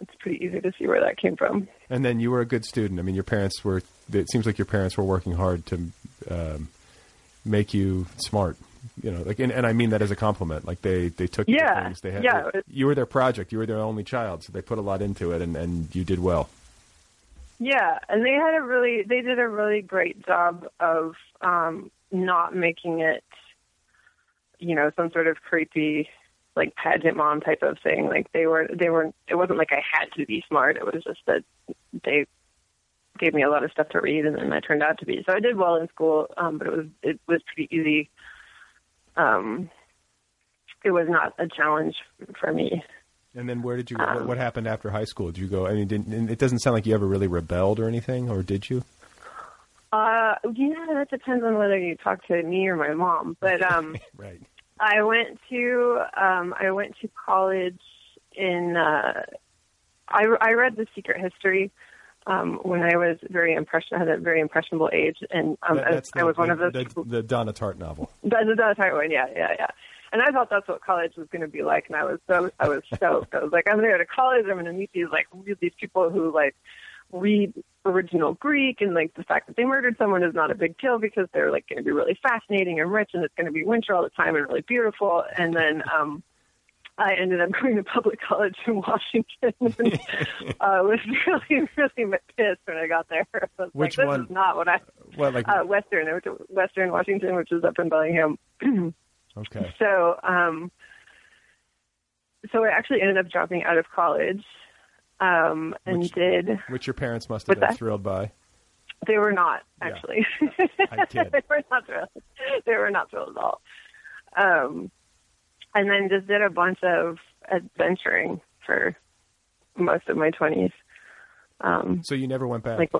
it's pretty easy to see where that came from. And then you were a good student. I mean, your parents were. It seems like your parents were working hard to make you smart. You know, like, and I mean that as a compliment. Like they took you to things. They had. Yeah. You were their project. You were their only child, so they put a lot into it, and you did well. Yeah, and they did a really great job of not making it, you know, some sort of creepy, like pageant mom type of thing. Like they were. It wasn't like I had to be smart. It was just that they gave me a lot of stuff to read, and then I turned out to be. So I did well in school, but it was pretty easy. It was not a challenge for me. And then where did you, what happened after high school? Did you go, I mean, it doesn't sound like you ever really rebelled or anything, or did you? Yeah, that depends on whether you talk to me or my mom. But right. I went to college in, I read The Secret History when I was had a very impressionable age. And I was one of those. The Donna Tartt novel. The Donna Tartt one, yeah. And I thought that's what college was going to be like, and I was stoked. I was like, I'm going to go to college. I'm going to meet these like these people who like read original Greek, and like the fact that they murdered someone is not a big deal because they're like going to be really fascinating and rich, and it's going to be winter all the time and really beautiful. And then I ended up going to public college in Washington, and was really pissed when I got there. I was which like, this one? Is not what I. Well, like Western. I went to Western Washington, which is up in Bellingham. Okay. So, so I actually ended up dropping out of college, and which your parents must have been thrilled by. They were not actually. Yeah. I did. They were not thrilled. They were not thrilled at all. And then just did a bunch of adventuring for most of my 20s. So you never went back. Like,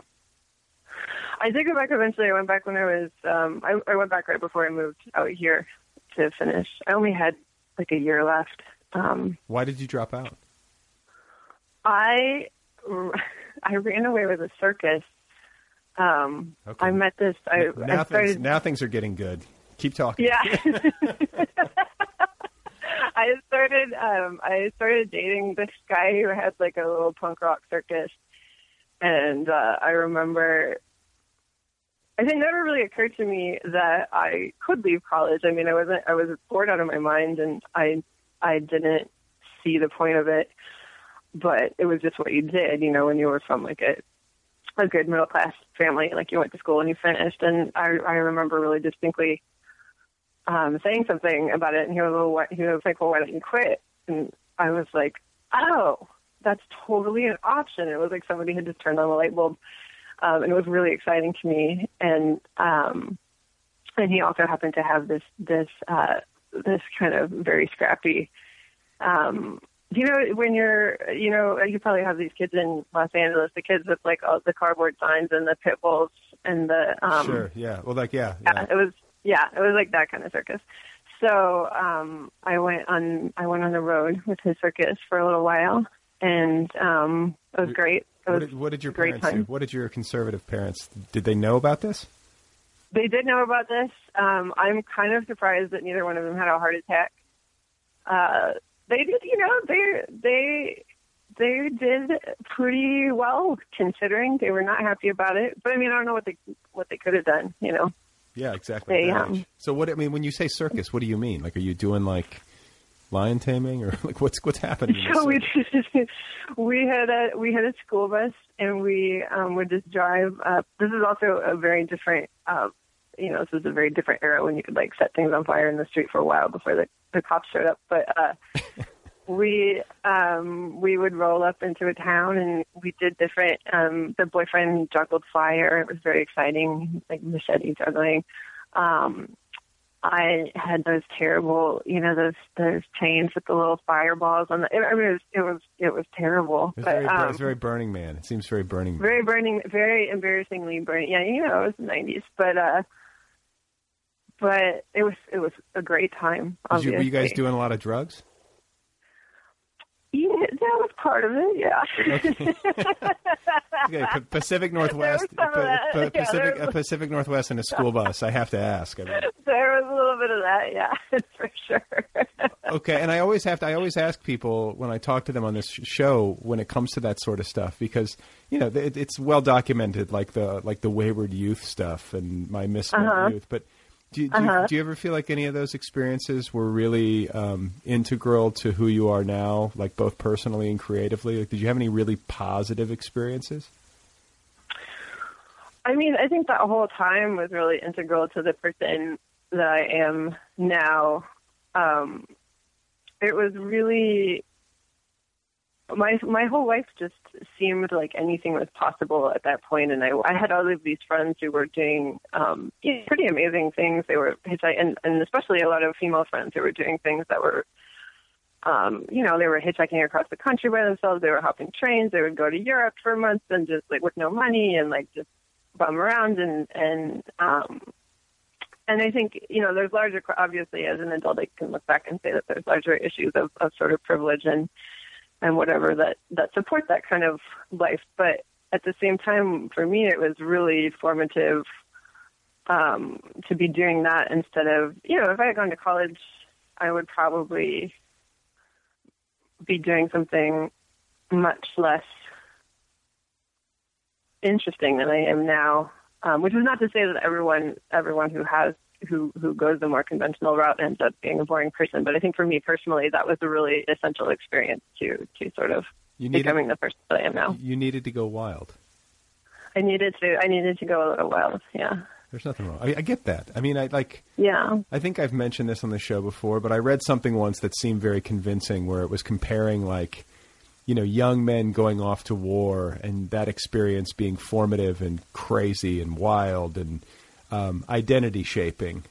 I did go back eventually. I went back when I was, I went back right before I moved out here to finish. I only had like a year left. Why did you drop out? I ran away with a circus. Okay. I met this. Now things are getting good. Keep talking. Yeah. I started dating this guy who had like a little punk rock circus. And I remember, I think it never really occurred to me that I could leave college. I mean, I was bored out of my mind, and I didn't see the point of it, but it was just what you did, you know, when you were from like a good middle class family, like you went to school and you finished. And I remember really distinctly saying something about it, and he was like, well, why don't you quit? And I was like, oh, that's totally an option. It was like somebody had just turned on a light bulb, and it was really exciting to me. And he also happened to have this kind of very scrappy, you know, when you're, you know, you probably have these kids in Los Angeles, the kids with like all the cardboard signs and the pit bulls and the, sure. Yeah. Well, like, yeah. It was like that kind of circus. So, I went on the road with his circus for a little while, and, it was great. What did your parents do? What did your conservative parents, did they know about this? They did know about this. I'm kind of surprised that neither one of them had a heart attack. They did, you know, they did pretty well considering they were not happy about it. But I mean, I don't know what they could have done, you know? Yeah, exactly. So what, I mean, when you say circus, what do you mean? Like, are you doing like lion taming or like what's happening? So we had a school bus, and we would just drive up. This is also a very different, you know, this was a very different era when you could like set things on fire in the street for a while before the cops showed up. But we would roll up into a town, and we did different. The boyfriend juggled fire. It was very exciting, like machete juggling. I had those terrible, you know, those chains with the little fireballs on the. I mean, it was terrible. It was very Burning Man. It seems very Burning Man. Very Burning, very embarrassingly Burning. Yeah, you know, it was the 90s, but it was a great time. Were you guys doing a lot of drugs? Yeah, that was part of it. Yeah. Okay. Okay. Pacific Northwest. Pacific Northwest and a school bus. I have to ask. I mean, there was a little bit of that. Yeah, for sure. Okay, and I always ask people when I talk to them on this show when it comes to that sort of stuff, because you know it's well documented, like the wayward youth stuff and my misspent youth, but. Do you ever feel like any of those experiences were really integral to who you are now, like both personally and creatively? Like, did you have any really positive experiences? I mean, I think that whole time was really integral to the person that I am now. It was really my whole life just seemed like anything was possible at that point, and I had all of these friends who were doing pretty amazing things. They were hitchhiking, and especially a lot of female friends who were doing things that were, you know, they were hitchhiking across the country by themselves. They were hopping trains. They would go to Europe for months and just like with no money and like just bum around and I think, you know, there's larger, obviously as an adult I can look back and say that there's larger issues of sort of privilege and whatever that support that kind of life. But at the same time, for me, it was really formative to be doing that instead of, you know, if I had gone to college, I would probably be doing something much less interesting than I am now, which is not to say that everyone who goes the more conventional route ends up being a boring person. But I think for me personally, that was a really essential experience to sort of becoming the person that I am now. You needed to go wild. I needed to go a little wild. Yeah. There's nothing wrong. I get that. I mean, yeah, I think I've mentioned this on the show before, but I read something once that seemed very convincing where it was comparing like, you know, young men going off to war and that experience being formative and crazy and wild and, identity shaping,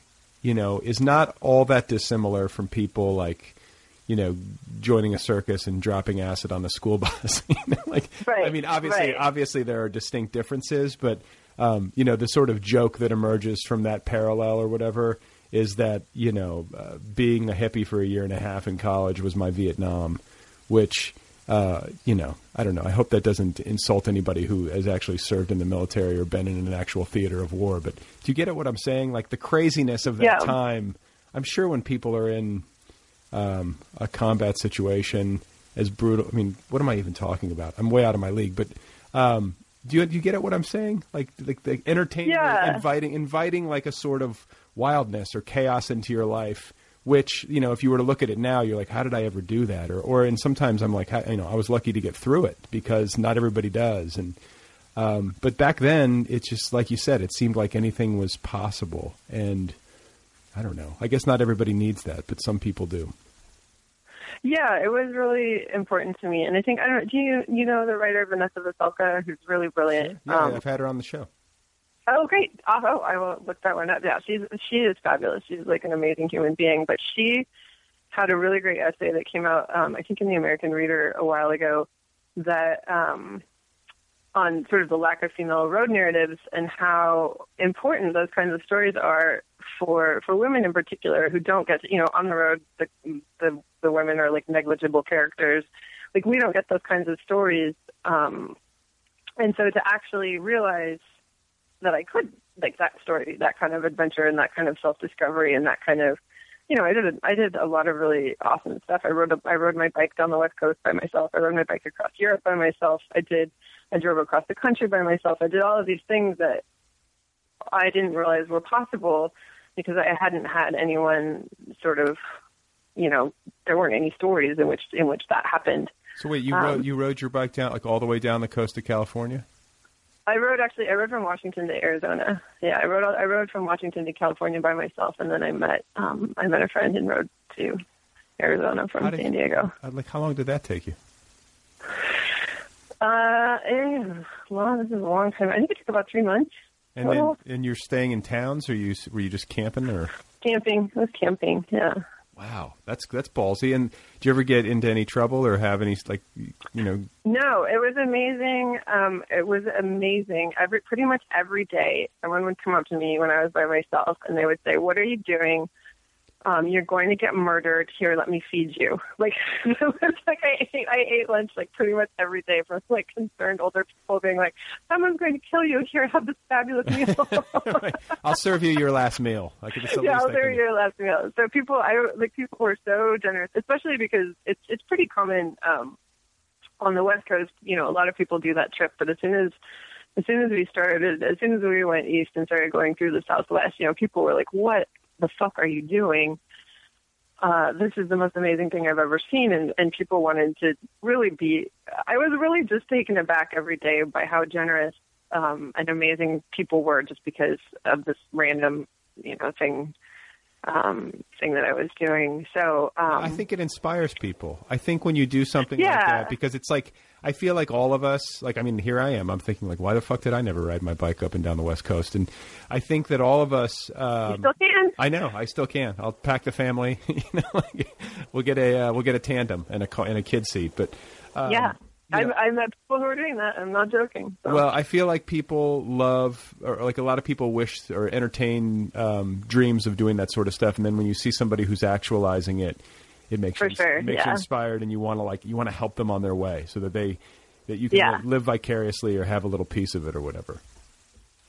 you know, is not all that dissimilar from people like, you know, joining a circus and dropping acid on a school bus. You know, like, right. I mean, obviously there are distinct differences, but you know, the sort of joke that emerges from that parallel or whatever is that, you know, being a hippie for a year and a half in college was my Vietnam, which, you know, I don't know. I hope that doesn't insult anybody who has actually served in the military or been in an actual theater of war. But do you get at what I'm saying? Like the craziness of that time. I'm sure when people are in a combat situation as brutal. I mean, what am I even talking about? I'm way out of my league. But do you get at what I'm saying? Like the entertaining, inviting like a sort of wildness or chaos into your life. Which, you know, if you were to look at it now, you're like, how did I ever do that? And sometimes I'm like, you know, I was lucky to get through it because not everybody does. And but back then, it's just like you said, it seemed like anything was possible. And I don't know. I guess not everybody needs that, but some people do. Yeah, it was really important to me. And I think, I don't know, do you know the writer Vanessa Veselka, who's really brilliant? Yeah, I've had her on the show. Oh, great. Oh, I will look that one up. Yeah, she is fabulous. She's like an amazing human being. But she had a really great essay that came out, I think, in the American Reader a while ago that on sort of the lack of female road narratives and how important those kinds of stories are for women in particular who don't get, you know, on the road, the women are like negligible characters. Like we don't get those kinds of stories. And so to actually realize that I could, like that story, that kind of adventure and that kind of self-discovery and that kind of, you know, I did a lot of really awesome stuff. I rode my bike down the West Coast by myself. I rode my bike across Europe by myself. I drove across the country by myself. I did all of these things that I didn't realize were possible because I hadn't had anyone sort of, you know, there weren't any stories in which that happened. So wait, you rode your bike down, like all the way down the coast of California? I rode from Washington to Arizona. Yeah, I rode from Washington to California by myself, and then I met a friend and rode to Arizona from San Diego. Like, how long did that take you? This is a long time. I think it took about 3 months. And then, and you're staying in towns, or were you just camping, or camping? It was camping. Yeah. Wow, that's ballsy. And do you ever get into any trouble or have any, like, you know? No, it was amazing. Pretty much every day, someone would come up to me when I was by myself, and they would say, "What are you doing? You're going to get murdered. Here, let me feed you." Like, it was like I ate lunch like pretty much every day from like concerned older people being like, "Someone's going to kill you. Here, have this fabulous meal." Right. I'll serve you your last meal. Your last meal. So people were so generous, especially because it's pretty common on the West Coast. You know, a lot of people do that trip, but as soon as we went east and started going through the Southwest, you know, people were like, "What the fuck are you doing? This is the most amazing thing I've ever seen." And people wanted to really I was really just taken aback every day by how generous and amazing people were just because of this random, you know, thing that I was doing. So I think it inspires people. I think when you do something like that, because it's like, I feel like all of us, like, I mean, here I am, I'm thinking like, why the fuck did I never ride my bike up and down the West Coast? And I think that all of us, you still can. I know I still can. I'll pack the family, you know, like, we'll get a tandem and a kid seat. But yeah, you know, I met people who are doing that. I'm not joking. So. Well, I feel like people love, or like a lot of people wish or entertain dreams of doing that sort of stuff. And then when you see somebody who's actualizing it, it makes you inspired, and you want to help them on their way so that you can live vicariously or have a little piece of it or whatever.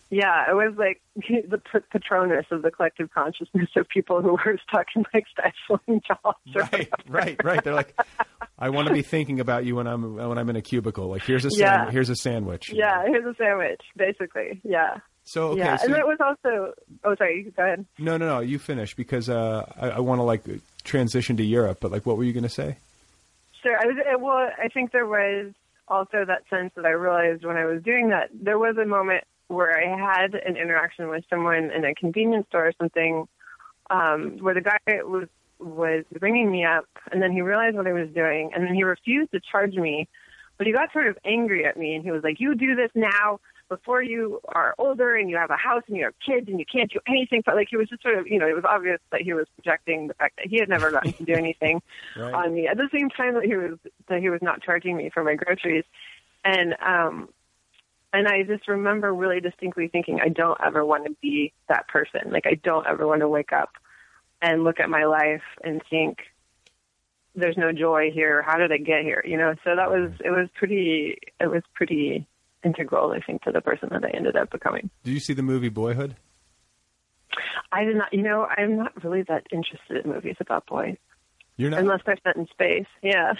Yeah, it was like the Patronus of the collective consciousness of people who were stuck in like stifling jobs. Right. They're like, I want to be thinking about you when I'm in a cubicle. Like, here's a sandwich. Yeah, here's a sandwich, basically. Yeah. So okay, yeah, so, and that was also. Oh, sorry. Go ahead. No. You finish because I want to like transition to Europe. But like, what were you going to say? Sure. I think there was also that sense that I realized when I was doing that there was a moment where I had an interaction with someone in a convenience store or something, where the guy was ringing me up, and then he realized what I was doing, and then he refused to charge me, but he got sort of angry at me, and he was like, "You do this now before you are older and you have a house and you have kids and you can't do anything." But like, he was just sort of, you know, it was obvious that he was projecting the fact that he had never gotten to do anything on me. At the same time that he was not charging me for my groceries, and And I just remember really distinctly thinking, I don't ever want to be that person. Like, I don't ever want to wake up and look at my life and think, there's no joy here. How did I get here? You know, so that was, it was pretty integral, I think, to the person that I ended up becoming. Did you see the movie Boyhood? I did not. You know, I'm not really that interested in movies about boys. You're not? Unless they're set in space. Yeah.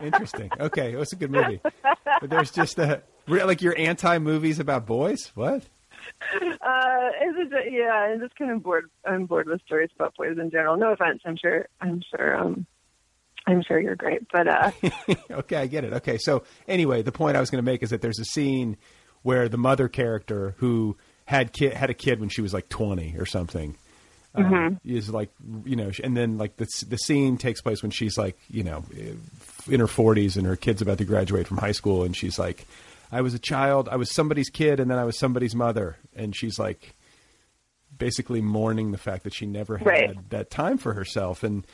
Interesting. Okay. Well, it's a good movie. But there's just a, like, you're anti-movies about boys? What? I'm just kind of bored. I'm bored with stories about boys in general. No offense. I'm sure you're great, but, okay. I get it. Okay. So anyway, the point I was going to make is that there's a scene where the mother character who had a kid when she was like 20 or something, is like, you know, and then like the scene takes place when she's like, you know, in her 40s and her kid's about to graduate from high school. And she's like, I was a child, I was somebody's kid, and then I was somebody's mother. And she's like basically mourning the fact that she never had that time for herself. And,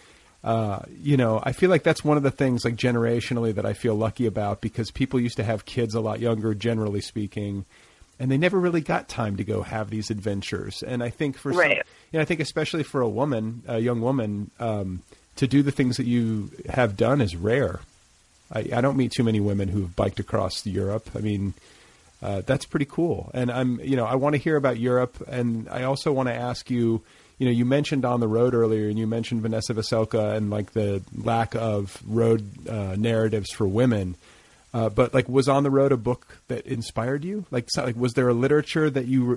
you know, I feel like that's one of the things, like, generationally that I feel lucky about, because people used to have kids a lot younger, generally speaking, and they never really got time to go have these adventures. And I think for, I think especially for a young woman, to do the things that you have done is rare. I don't meet too many women who have biked across Europe. I mean, that's pretty cool. And I want to hear about Europe. And I also want to ask you, you know, you mentioned On the Road earlier, and you mentioned Vanessa Veselka and like the lack of road narratives for women. But like, was On the Road a book that inspired you? Like, was there a literature that you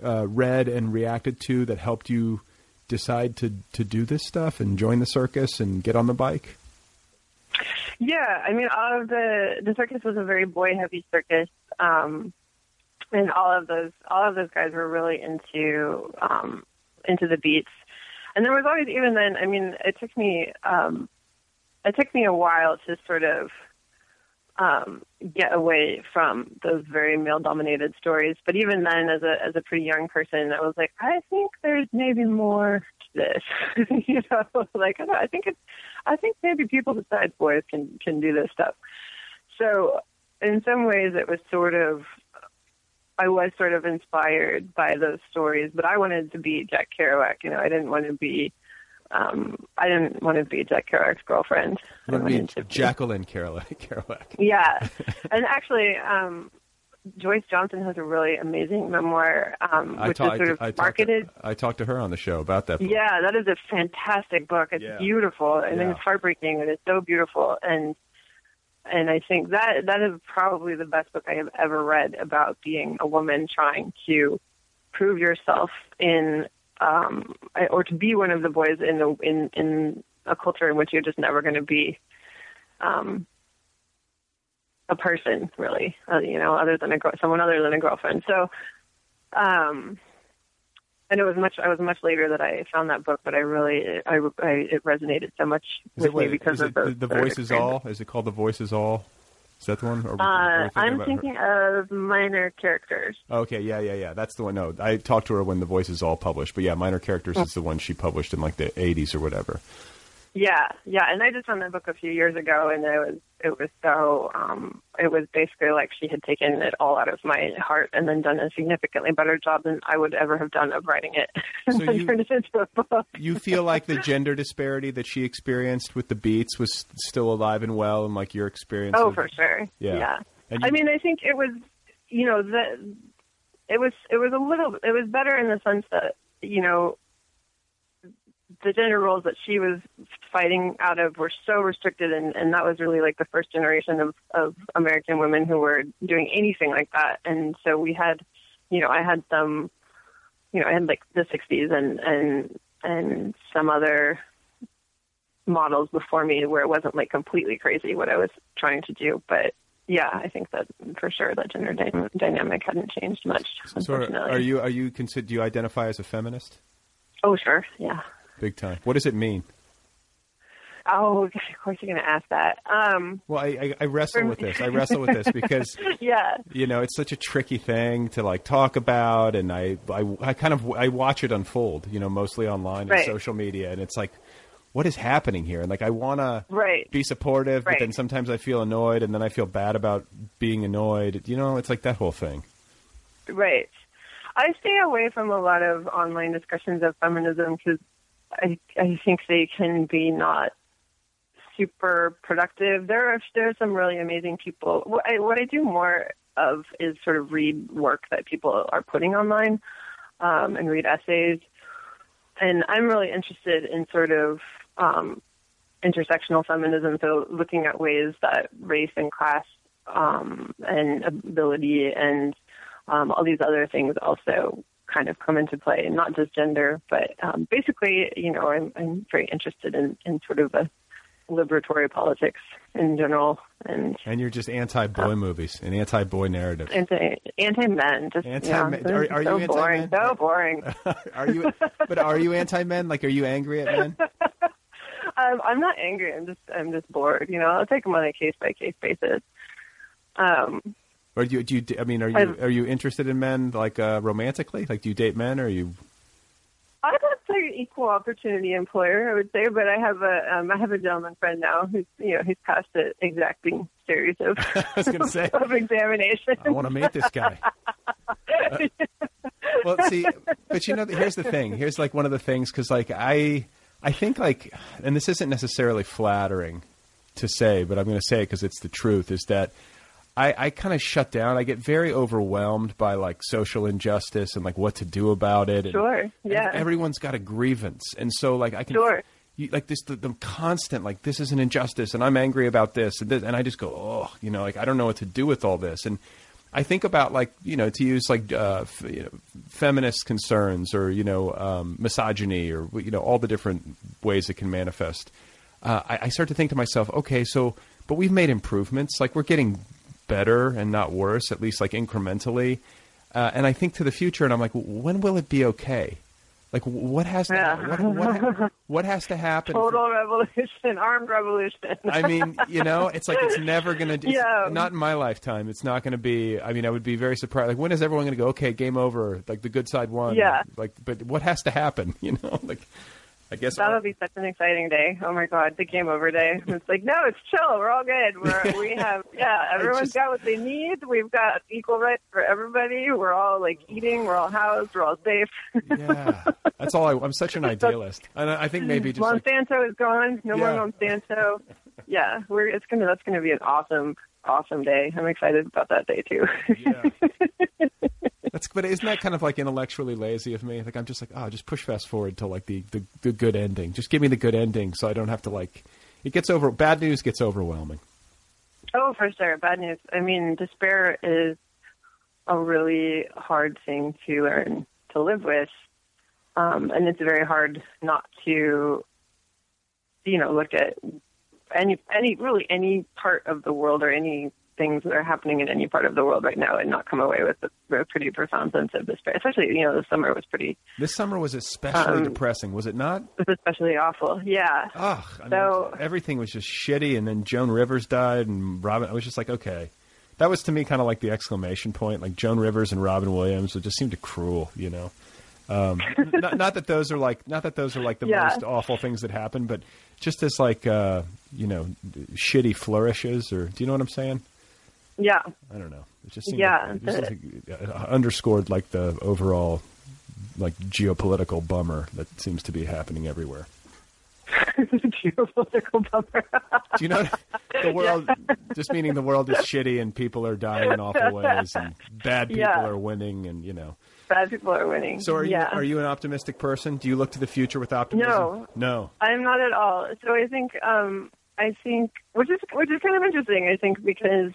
read and reacted to that helped you decide to do this stuff and join the circus and get on the bike? Yeah, I mean, all of the circus was a very boy-heavy circus, and all of those guys were really into the beats. And there was always, even then, I mean, it took me a while to sort of get away from those very male-dominated stories. But even then, as a pretty young person, I was like, I think there's maybe more. This, you know, like, I think maybe people besides boys can do this stuff. So in some ways it was I was sort of inspired by those stories, but I wanted to be Jack Kerouac. You know, I didn't want to be Jack Kerouac's girlfriend. You wanted to be Jacqueline Kerouac. Yeah. And actually, Joyce Johnson has a really amazing memoir, which is marketed. I talked to her on the show about that book. Yeah, that is a fantastic book. It's beautiful. I think it's heartbreaking, but it's so beautiful. And I think that is probably the best book I have ever read about being a woman trying to prove yourself in, or to be one of the boys in a culture in which you're just never going to be, a person, really, you know, someone other than a girlfriend. So, and it was much later that I found that book, but it resonated so much with me because of the Voice Is All. Is it called The Voice Is All? Is that the one? Or I'm thinking of Minor Characters. Okay. Yeah. That's the one. No, I talked to her when The Voice Is All published, but yeah, Minor Characters is the one she published in like the 80s or whatever. Yeah. And I just found that book a few years ago, and it was basically like she had taken it all out of my heart and then done a significantly better job than I would ever have done of writing it. So and turned it into a book. You feel like the gender disparity that she experienced with the beats was still alive and well, and like your experience. Oh, for sure. Yeah. I mean, I think it was, you know, it was better in the sense that, you know, the gender roles that she was fighting out of were so restricted. And that was really like the first generation of American women who were doing anything like that. And so we had, you know, I had like the 60s and some other models before me where it wasn't like completely crazy what I was trying to do. But yeah, I think that for sure that gender dynamic hadn't changed much. So do you identify as a feminist? Oh, sure. Yeah. Big time. What does it mean? Oh, of course you're going to ask that. Well, I wrestle with this. I wrestle with this because, you know, it's such a tricky thing to like talk about. And I watch it unfold, you know, mostly online and social media. And it's like, what is happening here? And like, I want to be supportive, but then sometimes I feel annoyed, and then I feel bad about being annoyed. You know, it's like that whole thing. Right. I stay away from a lot of online discussions of feminism because I think they can be not super productive. There are some really amazing people. What I do more of is sort of read work that people are putting online and read essays. And I'm really interested in sort of intersectional feminism, so looking at ways that race and class and ability and all these other things also kind of come into play, and not just gender. But basically, you know, I'm very interested in sort of a liberatory politics in general. And you're just anti-boy movies and anti-boy narratives. Anti-men. Anti-men. Yeah, are so you anti-men? So boring. Are you anti-men? Like, are you angry at men? I'm not angry. I'm just bored. You know, I'll take them on a case-by-case basis. Or do you? I mean, are you interested in men, like, romantically? Like, do you date men, or are you? I'm not an equal opportunity employer, I would say, but I have a gentleman friend now who's, you know, he's passed an exacting series of of examinations. I want to meet this guy. Well, see, but you know, here's the thing. Here's like one of the things, because like I think like, and this isn't necessarily flattering to say, but I'm going to say it because it's the truth, is that I kind of shut down. I get very overwhelmed by like social injustice and like what to do about it. And, sure. Yeah. And everyone's got a grievance. And so like I can, like this, the constant, like this is an injustice and I'm angry about this and this. And I just go, oh, you know, like I don't know what to do with all this. And I think about like, you know, to use like feminist concerns or, you know, misogyny or, you know, all the different ways it can manifest. I start to think to myself, okay, so, but we've made improvements. Like we're getting better and not worse, at least like incrementally. And I think to the future, and I'm like, when will it be okay? Like what has to happen? Total revolution, armed revolution. I mean, you know, it's like, it's never going to, not in my lifetime. It's not going to be, I mean, I would be very surprised. Like when is everyone going to go, okay, game over, like the good side won. Yeah. Like, but what has to happen? You know, like, I guess that'll be such an exciting day. Oh my God, the game over day. It's like, no, it's chill. We're all good. Everyone's got what they need. We've got equal rights for everybody. We're all like eating. We're all housed. We're all safe. Yeah, that's all. I'm such an idealist, and I think maybe just Monsanto is gone. No more Monsanto. Yeah, that's gonna be an awesome day. I'm excited about that day too. Yeah. But isn't that kind of like intellectually lazy of me? Like I'm just like, oh, just push fast forward to like the good ending. Just give me the good ending, so I don't have to like. Bad news gets overwhelming. Oh, for sure, bad news. I mean, despair is a really hard thing to learn to live with, and it's very hard not to, you know, look at any part of the world or any things that are happening in any part of the world right now and not come away with a pretty profound sense of despair. Especially, you know, this summer was especially depressing, was it not? It was especially awful. Yeah. Ugh. I mean, everything was just shitty. And then Joan Rivers died and Robin, I was just like, okay, that was to me kind of like the exclamation point, like Joan Rivers and Robin Williams. It just seemed cruel, you know? Not that those are like the most awful things that happen, but just as like, you know, shitty flourishes, or do you know what I'm saying? Yeah. I don't know. It just seems like underscored like the overall like geopolitical bummer that seems to be happening everywhere. Geopolitical bummer. Do you know the world just meaning the world is shitty and people are dying in awful ways and bad people are winning and, you know. Bad people are winning. So are you an optimistic person? Do you look to the future with optimism? No. I'm not at all. So I think which is kind of interesting, I think, because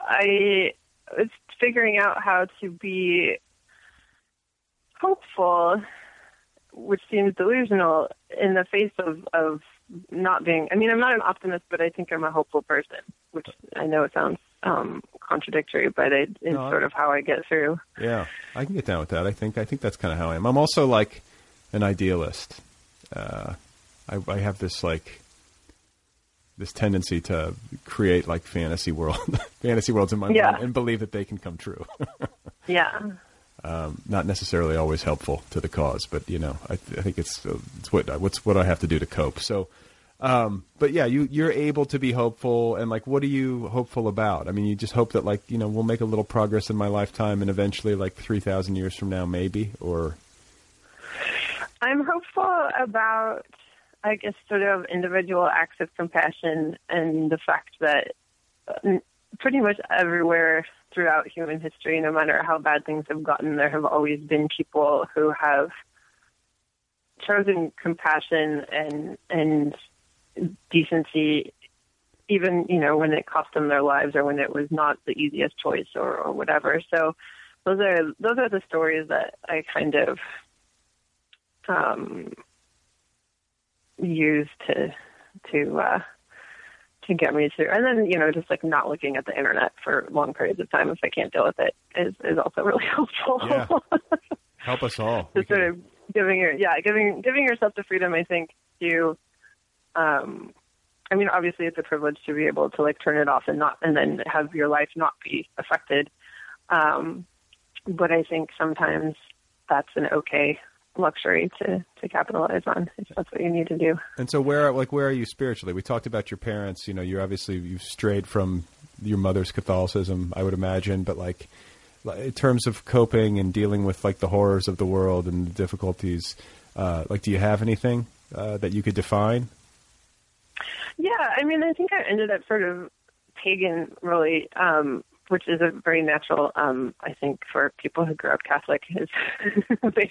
I was figuring out how to be hopeful, which seems delusional, in the face of not being. I mean, I'm not an optimist, but I think I'm a hopeful person, which I know it sounds contradictory, but it's sort of how I get through. Yeah, I can get down with that. I think that's kind of how I am. I'm also like an idealist. I have this like. This tendency to create like fantasy worlds in my mind and believe that they can come true. Yeah. Not necessarily always helpful to the cause, but you know, I think it's what I have to do to cope. So, but yeah, you're able to be hopeful. And like, what are you hopeful about? I mean, you just hope that, like, you know, we'll make a little progress in my lifetime, and eventually, like 3,000 years from now, maybe, or. I'm hopeful about, I guess, sort of individual acts of compassion, and the fact that pretty much everywhere throughout human history, no matter how bad things have gotten, there have always been people who have chosen compassion and decency, even, you know, when it cost them their lives or when it was not the easiest choice or whatever. So those are the stories that I kind of use to get me through. And then, you know, just like not looking at the internet for long periods of time if I can't deal with it is also really helpful. Yeah. Help us all. Just sort of giving yourself the freedom, I think, to I mean, obviously it's a privilege to be able to like turn it off and then have your life not be affected. But I think sometimes that's an okay luxury to capitalize on if that's what you need to do. And so where are you spiritually? We talked about your parents, you know, you've strayed from your mother's Catholicism, I would imagine, but like in terms of coping and dealing with like the horrors of the world and the difficulties, like, do you have anything that you could define? Yeah, I mean, I think I ended up sort of pagan, really, which is a very natural, I think, for people who grew up Catholic. They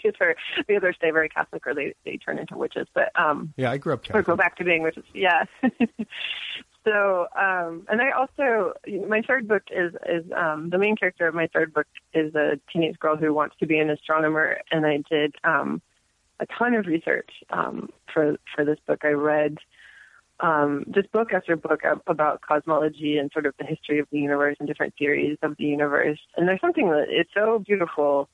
either stay very Catholic or they turn into witches. But yeah, I grew up Catholic. Or go back to being witches, yeah. So, and I also, my third book is the main character of my third book is a teenage girl who wants to be an astronomer, and I did a ton of research for this book. I read just book after book about cosmology and sort of the history of the universe and different theories of the universe. And there's something that is so beautiful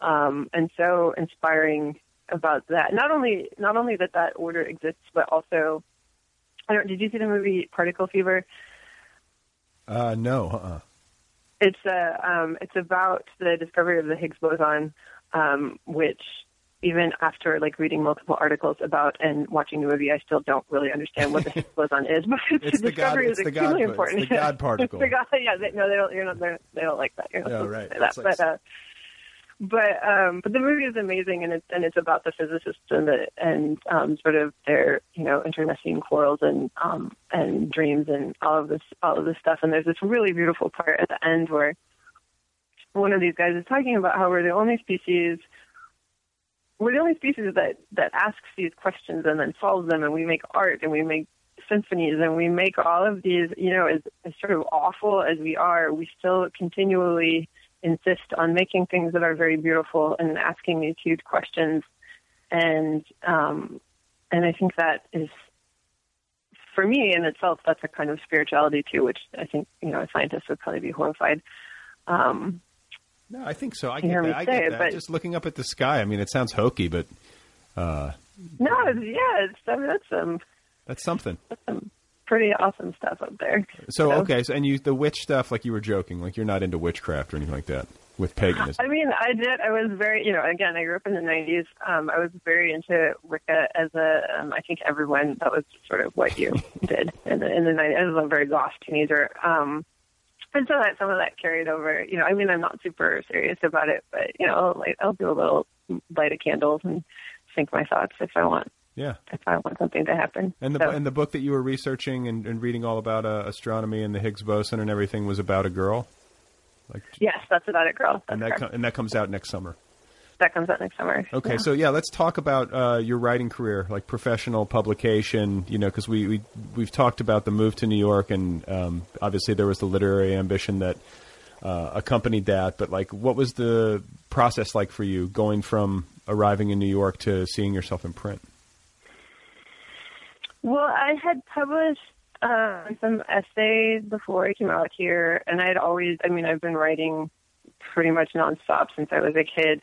and so inspiring about that. Not only that order exists, but also, did you see the movie Particle Fever? No. Uh-uh. It's about the discovery of the Higgs boson, which, even after like reading multiple articles about and watching the movie, I still don't really understand what the Higgs boson is. But the discovery is extremely important. It's the God particle. It's the God, yeah, they don't like that. You're not supposed to say that. Like, but the movie is amazing, and it's about the physicists and sort of their, you know, internecine quarrels and dreams and all of this stuff. And there's this really beautiful part at the end where one of these guys is talking about how we're the only species that asks these questions and then solves them, and we make art and we make symphonies and we make all of these, you know, as sort of awful as we are, we still continually insist on making things that are very beautiful and asking these huge questions. And I think that is, for me in itself, that's a kind of spirituality too, which I think, you know, scientists would probably be horrified. No, I think so. I get that. But just looking up at the sky, I mean, it sounds hokey, but no, yeah, that's something. That's some pretty awesome stuff up there. So okay, so and the witch stuff, like you were joking, like you're not into witchcraft or anything like that with paganism. I mean, I did. I was very, you know, again, I grew up in the '90s. I was very into Wicca as a. I think everyone that was sort of what you did in the '90s. I was a very goth teenager. And so that some of that carried over, you know, I mean, I'm not super serious about it, but, you know, I'll do a little light of candles and think my thoughts if I want. Yeah. If I want something to happen. And the book that you were researching and reading all about astronomy and the Higgs boson and everything was About a Girl? Like, yes, that's About a Girl. That's and that comes out next summer. That comes out next summer. Okay, yeah. So yeah, let's talk about your writing career, like professional publication, you know, because we've talked about the move to New York, and obviously there was the literary ambition that accompanied that, but like what was the process like for you going from arriving in New York to seeing yourself in print? Well, I had published some essays before I came out here, and I've been writing pretty much nonstop since I was a kid.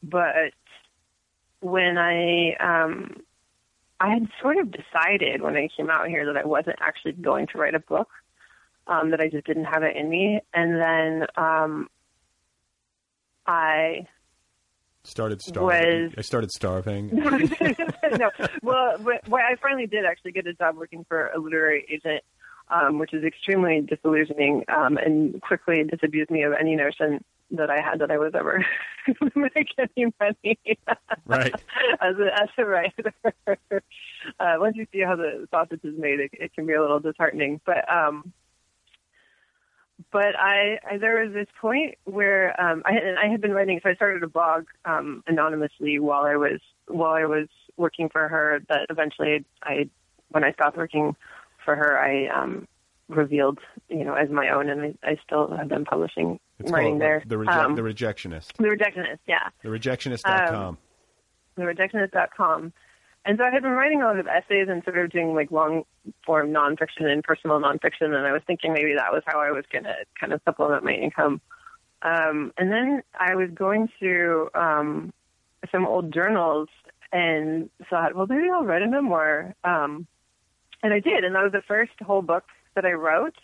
But when I had sort of decided when I came out here that I wasn't actually going to write a book, that I just didn't have it in me. And then, I started starving. No. Well, I finally did actually get a job working for a literary agent, which is extremely disillusioning, and quickly disabused me of any notion that I had that I was ever going to make any money right. as a writer. Once you see how the sausage is made, it can be a little disheartening. But there was this point where I had been writing, so I started a blog anonymously while I was working for her. That eventually, when I stopped working for her, I revealed, as my own, and I still have been publishing, it's writing there. The Rejectionist. The Rejectionist, yeah. TheRejectionist.com. TheRejectionist.com. And so I had been writing a lot of essays and sort of doing like long form nonfiction and personal nonfiction. And I was thinking maybe that was how I was going to kind of supplement my income. And then I was going through some old journals and thought, well, maybe I'll write a memoir. And I did. And that was the first whole book that I wrote.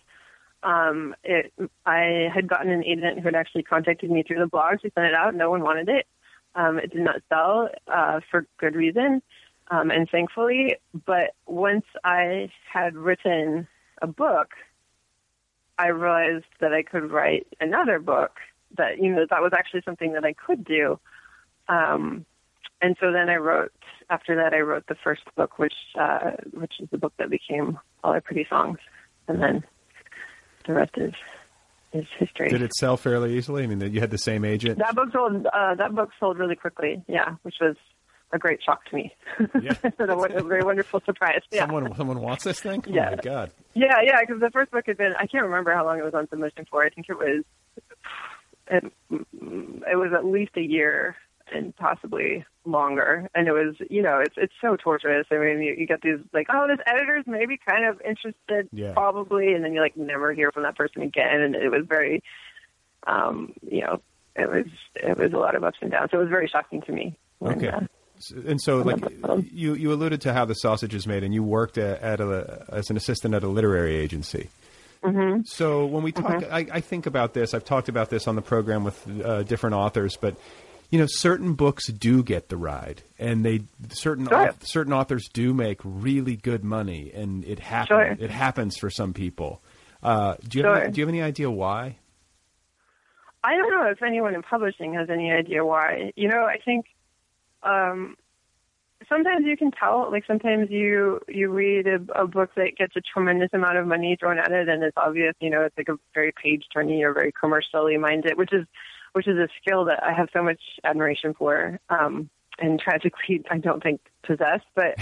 I had gotten an agent who had actually contacted me through the blog. She sent it out. No one wanted it. It did not sell for good reason. And thankfully, but once I had written a book, I realized that I could write another book, that, that was actually something that I could do. And so then after that, I wrote the first book, which is the book that became All Our Pretty Songs. And then the rest is history. Did it sell fairly easily? I mean, you had the same agent. That book sold really quickly. Yeah. Which was a great shock to me. Yeah. A very wonderful surprise. Yeah. Someone wants this thing? Oh, yeah. My God. Yeah, yeah, because the first book had been, I can't remember how long it was on submission for. I think it was at least a year and possibly longer. And it was, it's so torturous. I mean, you get these like, oh, this editor's maybe kind of interested, yeah, probably, and then you like never hear from that person again. And it was very, it was a lot of ups and downs. So it was very shocking to me. And so, like, you alluded to how the sausage is made, and you worked as an assistant at a literary agency. Mm-hmm. So when we talk, mm-hmm, I think about this. I've talked about this on the program with different authors, but certain books do get the ride, and certain authors do make really good money, and it happens. Sure. It happens for some people. Do you have any idea why? I don't know if anyone in publishing has any idea why. I think. Sometimes you can tell, like sometimes you read a book that gets a tremendous amount of money thrown at it, and it's obvious, it's like a very page-turning or very commercially minded, which is a skill that I have so much admiration for, and tragically I don't think possess, but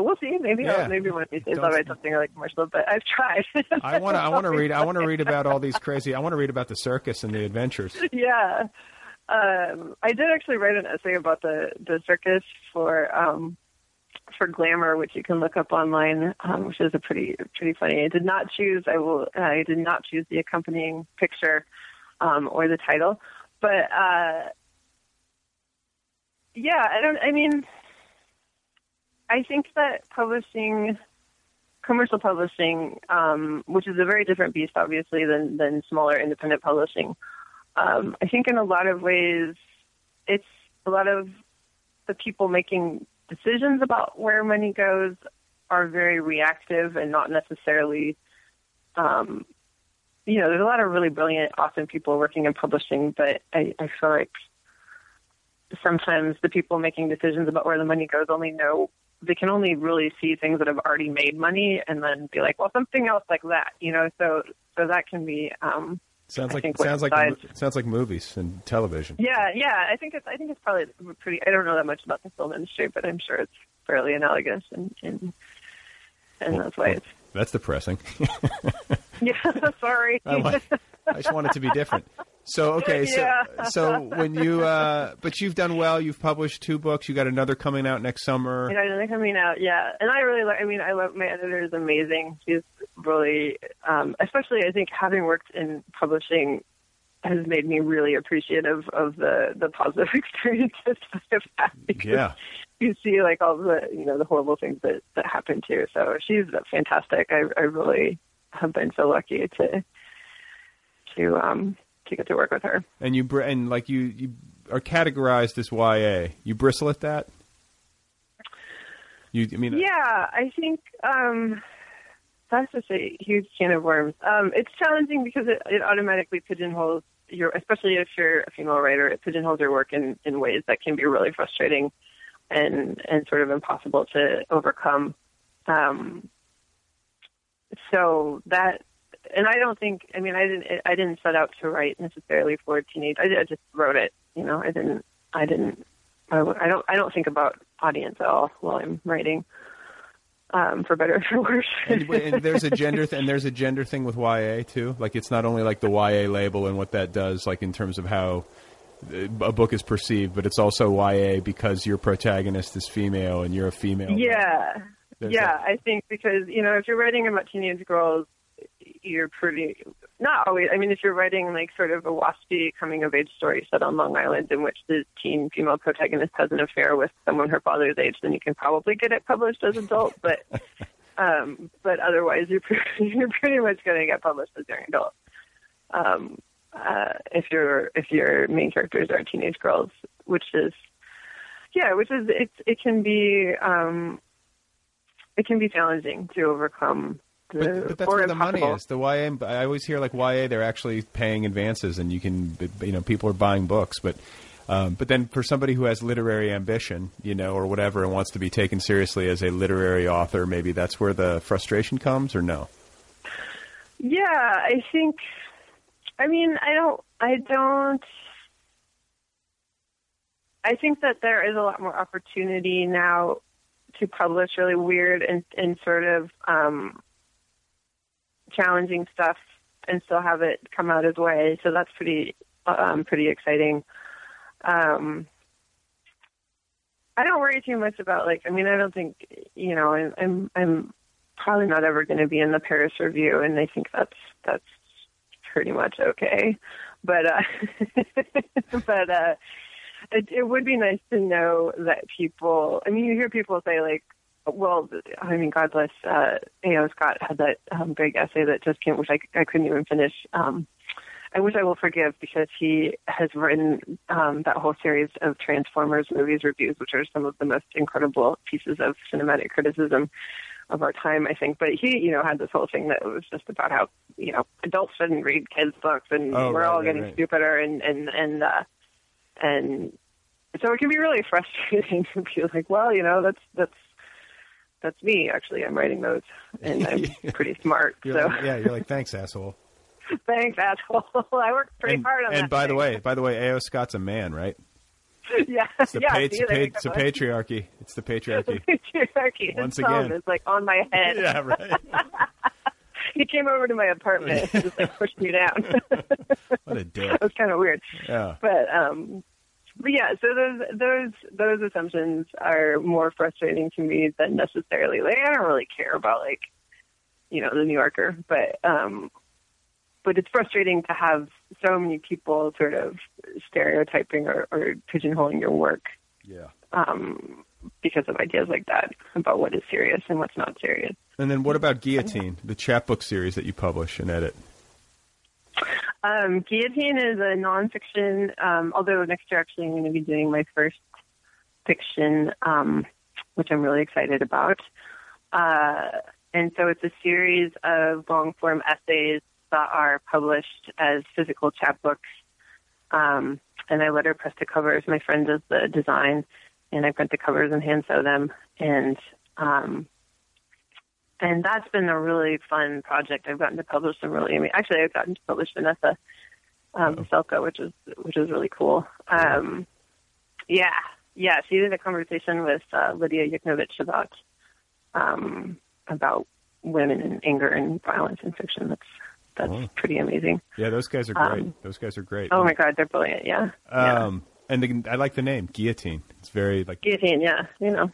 we'll see. Maybe, yeah. Maybe one of these days I'll write something like commercial, but I've tried. I want to read about all these crazy. I want to read about the circus and the adventures. Yeah. I did actually write an essay about the circus for Glamour, which you can look up online, which is a pretty funny. I did not choose the accompanying picture or the title, but I think that publishing, commercial publishing, which is a very different beast, obviously, than smaller independent publishing. I think in a lot of ways, it's a lot of the people making decisions about where money goes are very reactive and not necessarily, there's a lot of really brilliant, awesome people working in publishing, but I feel like sometimes the people making decisions about where the money goes only really see things that have already made money and then be like, well, something else like that, so that can be, Sounds like movies and television. Yeah. I think it's probably pretty. I don't know that much about the film industry, but I'm sure it's fairly analogous, and that's why it's. That's depressing. Yeah, sorry. I just want it to be different. So okay, so when you, but you've done well. You've published 2 books. You got another coming out next summer. I got another coming out, yeah. And I really, I love my editor. Is amazing. She's really, especially I think having worked in publishing has made me really appreciative of the positive experiences that I've had. Yeah. You see, like all the the horrible things that happen to you. So she's fantastic. I really have been so lucky to to get to work with her. And you are categorized as YA. You bristle at that? I think that's just a huge can of worms. It's challenging because it automatically pigeonholes your, especially if you're a female writer, it pigeonholes your work in ways that can be really frustrating and sort of impossible to overcome. So that, and I don't think, I didn't set out to write necessarily for teenage. I just wrote it, you know. I don't think about audience at all while I'm writing, for better or for worse. and there's a gender thing with YA too. Like, it's not only like the YA label and what that does, like in terms of how a book is perceived, but it's also YA because your protagonist is female and you're a female. Yeah. I think because, you know, if you're writing about teenage girls, you're pretty, not always, I mean, if you're writing like sort of a waspy coming of age story set on Long Island in which the teen female protagonist has an affair with someone her father's age, then you can probably get it published as adult, but otherwise you're pretty much going to get published as young adult. If your main characters are teenage girls, which is, it can be challenging to overcome. But that's where the money is. The YA, I always hear like YA, they're actually paying advances, and you can, you know, people are buying books. But then for somebody who has literary ambition, you know, or whatever, and wants to be taken seriously as a literary author, maybe that's where the frustration comes, or no? Yeah, I think. I mean, I don't. I think that there is a lot more opportunity now to publish really weird and sort of challenging stuff and still have it come out as way. So that's pretty exciting. I don't worry too much about I don't think, you know, I'm probably not ever going to be in the Paris Review, and I think that's pretty much okay. But it would be nice to know that people, I mean, you hear people say like, well, I mean, God bless, A.O. Scott had that big essay that just came, which I couldn't even finish. I wish I will forgive, because he has written that whole series of Transformers movies reviews, which are some of the most incredible pieces of cinematic criticism of our time, I think. But he, you know, had this whole thing that was just about how, you know, adults shouldn't read kids' books, and we're all getting stupider and so it can be really frustrating to be like, well, you know, that's me, actually. I'm writing those, and I'm pretty smart. You're like, thanks, asshole. Thanks, asshole. I worked pretty hard on that. And by the way, A.O. Scott's a man, right? Yeah. It's the patriarchy. It's the patriarchy. Once again. It's like on my head. Yeah, right. He came over to my apartment and just like pushed me down. What a dick. It was kind of weird. Yeah. But yeah, so those assumptions are more frustrating to me than necessarily. Like, I don't really care about, like, you know, the New Yorker, but it's frustrating to have so many people sort of stereotyping or pigeonholing your work. Yeah. Because of ideas like that about what is serious and what's not serious. And then what about Guillotine, the chapbook series that you publish and edit? Guillotine is a nonfiction, although next year actually I'm going to be doing my first fiction, which I'm really excited about. And so it's a series of long-form essays that are published as physical chapbooks. And I letterpress the covers. My friend does the design, and I print the covers and hand sew them. And that's been a really fun project. I've gotten to publish some really, I've gotten to publish Vanessa Veselka, which is really cool. She did a conversation with Lydia Yuknovich about women and anger and violence in fiction. That's pretty amazing. Yeah, those guys are great. Oh my God, they're brilliant. Yeah. And I like the name Guillotine. It's very like Guillotine. Yeah, you know,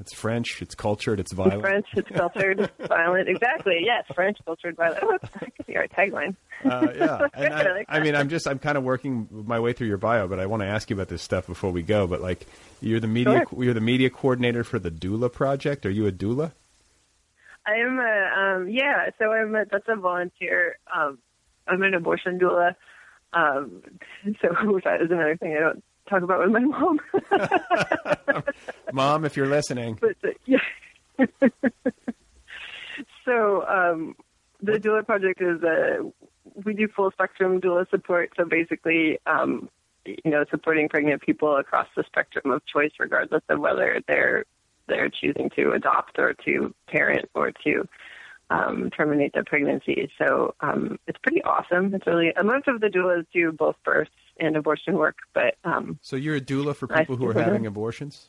it's French. It's cultured. It's violent. It's violent. Exactly. Yes, French, cultured, violent. Oh, that could be our tagline. And I'm kind of working my way through your bio, but I want to ask you about this stuff before we go. But like, you're the media. Sure. You're the media coordinator for the Doula Project. Are you a doula? I am a. So that's a volunteer. I'm an abortion doula. So that is another thing I don't talk about with my mom. Mom, if you're listening. But, yeah. So the Doula Project is we do full spectrum doula support. So basically, supporting pregnant people across the spectrum of choice, regardless of whether they're choosing to adopt or to parent or to terminate the pregnancy. So it's pretty awesome. It's really, and most of the doulas do both births and abortion work. But so you're a doula for people who are having abortions?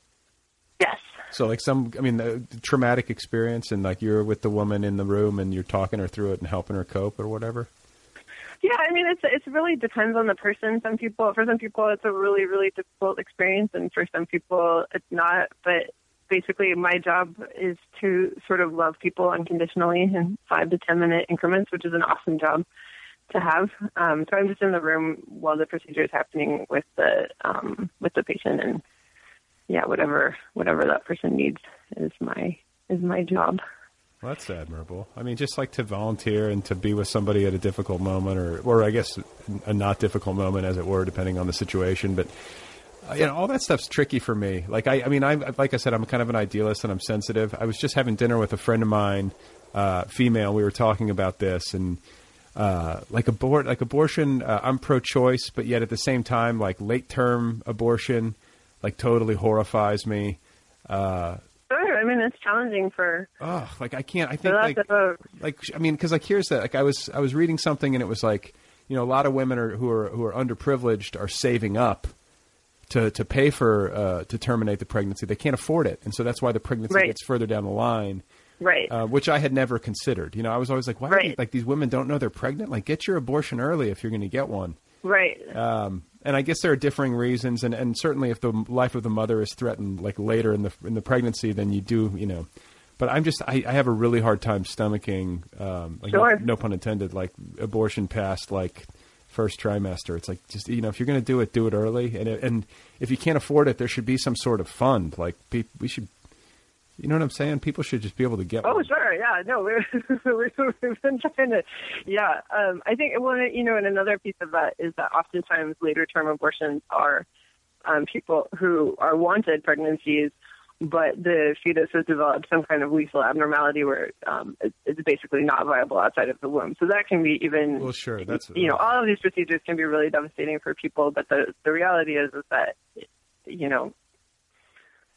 Yes. So like the traumatic experience, and like you're with the woman in the room and you're talking her through it and helping her cope or whatever? Yeah, it's really depends on the person. For some people, it's a really, really difficult experience. And for some people, it's not. But basically, my job is to sort of love people unconditionally in 5 to 10 minute increments, which is an awesome job to have. So I'm just in the room while the procedure is happening with the patient, and yeah, whatever that person needs is my job. Well, that's admirable. I mean, just like to volunteer and to be with somebody at a difficult moment, or I guess a not difficult moment, as it were, depending on the situation. But all that stuff's tricky for me. Like I'm kind of an idealist and I'm sensitive. I was just having dinner with a friend of mine, female. We were talking about this, and abortion. I'm pro-choice, but yet at the same time, like late-term abortion, like totally horrifies me. Sure. I mean, it's challenging for. Oh, like I can't. I think because here's that. Like I was reading something, and it was like, a lot of women who are underprivileged are saving up to pay for to terminate the pregnancy. They can't afford it, and so that's why the pregnancy gets further down the line. Right. Which I had never considered. I was always like, why? Right. Like these women don't know they're pregnant. Like get your abortion early if you're going to get one. Right. And I guess there are differing reasons, and certainly if the life of the mother is threatened, like later in the pregnancy, then you do, But I'm just, I have a really hard time stomaching, sure. No pun intended, like abortion past like first trimester. It's like just if you're going to do it early, and if you can't afford it, there should be some sort of fund. Like we should. You know what I'm saying? People should just be able to get one. Oh, sure. Yeah. No, we've been trying to. Yeah. I think, and another piece of that is that oftentimes later term abortions are people who are wanted pregnancies, but the fetus has developed some kind of lethal abnormality where it's basically not viable outside of the womb. So that can be even. Well, sure. That's. All of these procedures can be really devastating for people, but the reality is that,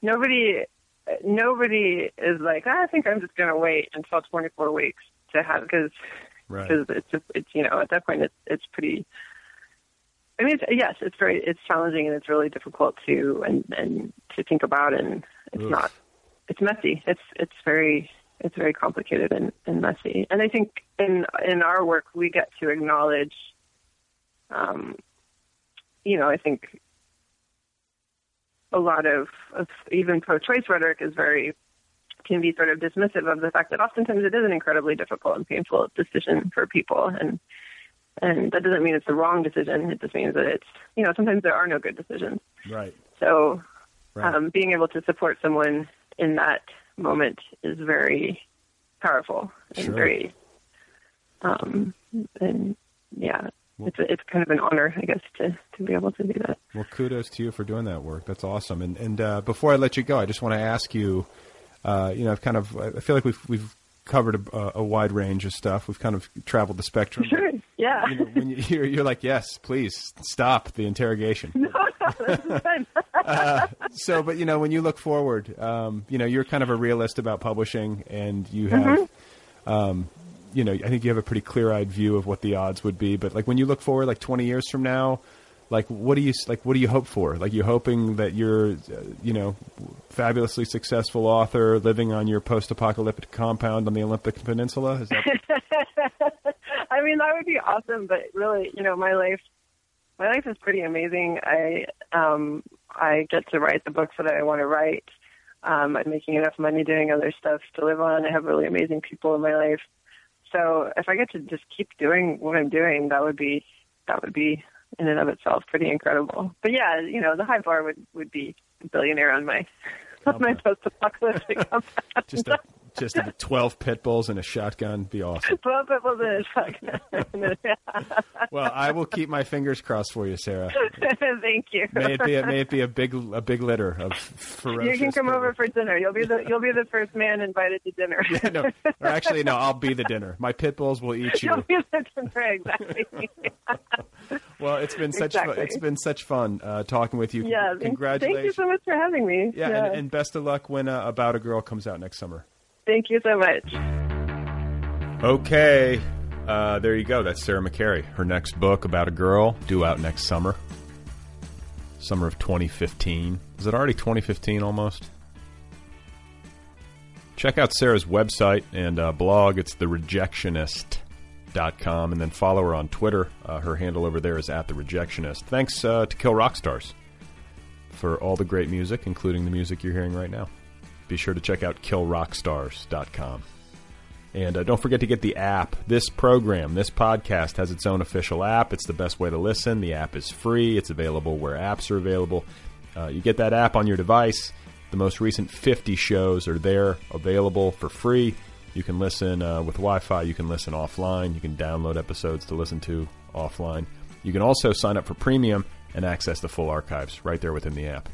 nobody is like, I think I'm just going to wait until 24 weeks to have, because it's at that point it's pretty, it's challenging, and it's really difficult to, and to think about. And it's not, it's messy. It's very complicated and messy. And I think in our work, we get to acknowledge, I think, a lot of even pro-choice rhetoric can be sort of dismissive of the fact that oftentimes it is an incredibly difficult and painful decision for people. And that doesn't mean it's the wrong decision. It just means that it's, sometimes there are no good decisions. Right. So being able to support someone in that moment is very powerful and very, it's kind of an honor, I guess, to be able to do that. Well, kudos to you for doing that work. That's awesome. And before I let you go, I just want to ask you, I feel like we've covered a wide range of stuff. We've kind of traveled the spectrum. Sure. Yeah. When you're like, yes, please stop the interrogation. No, this is fun. But when you look forward, you're kind of a realist about publishing, and you have, I think you have a pretty clear-eyed view of what the odds would be, but like when you look forward, like 20 years from now, like what do you hope for? Like you're hoping that you're, fabulously successful author living on your post-apocalyptic compound on the Olympic Peninsula. Is that... that would be awesome, but really, my life is pretty amazing. I get to write the books that I want to write. I'm making enough money doing other stuff to live on. I have really amazing people in my life. So if I get to just keep doing what I'm doing, that would be in and of itself pretty incredible. But yeah, the high bar would be a billionaire on my post-apocalyptic. Just a Just 12 pit bulls and a shotgun. Be awesome. 12 pit bulls and a shotgun. Well, I will keep my fingers crossed for you, Sarah. Thank you. May it be a big litter of ferocious. You can come over for dinner. You'll be the first man invited to dinner. Yeah, no, or actually, no. I'll be the dinner. My pit bulls will eat you. You'll be the dinner, exactly. Well, it's been such fun talking with you. Yeah, congratulations. Thank you so much for having me. Yeah, yeah. And best of luck when About a Girl comes out next summer. Thank you so much. Okay, there you go. That's Sarah McCarry. Her next book, About a Girl, due out next summer. Summer of 2015. Is it already 2015 almost? Check out Sarah's website and blog. It's therejectionist.com. And then follow her on Twitter. Her handle over there is @therejectionist. Thanks to Kill Rock Stars for all the great music, including the music you're hearing right now. Be sure to check out killrockstars.com. And don't forget to get the app. This program, this podcast, has its own official app. It's the best way to listen. The app is free. It's available where apps are available. You get that app on your device. The most recent 50 shows are there, available for free. You can listen with Wi-Fi. You can listen offline. You can download episodes to listen to offline. You can also sign up for premium and access the full archives right there within the app.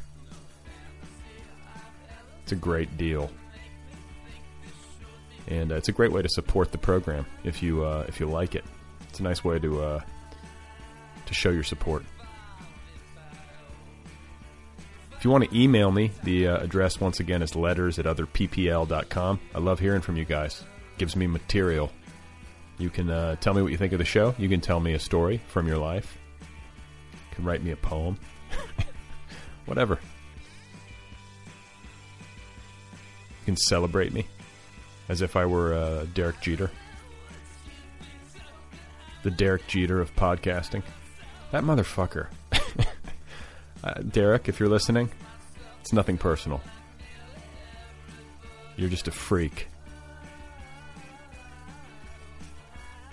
It's a great deal, and it's a great way to support the program if you like it. It's a nice way to show your support. If you want to email me, the address once again is letters@otherppl.com. I love hearing from you guys. It gives me material. You can tell me what you think of the show. You can tell me a story from your life. You can write me a poem. Whatever. Can celebrate me as if I were Derek Jeter, the Derek Jeter of podcasting. That motherfucker. Derek, if you're listening, it's nothing personal. You're just a freak.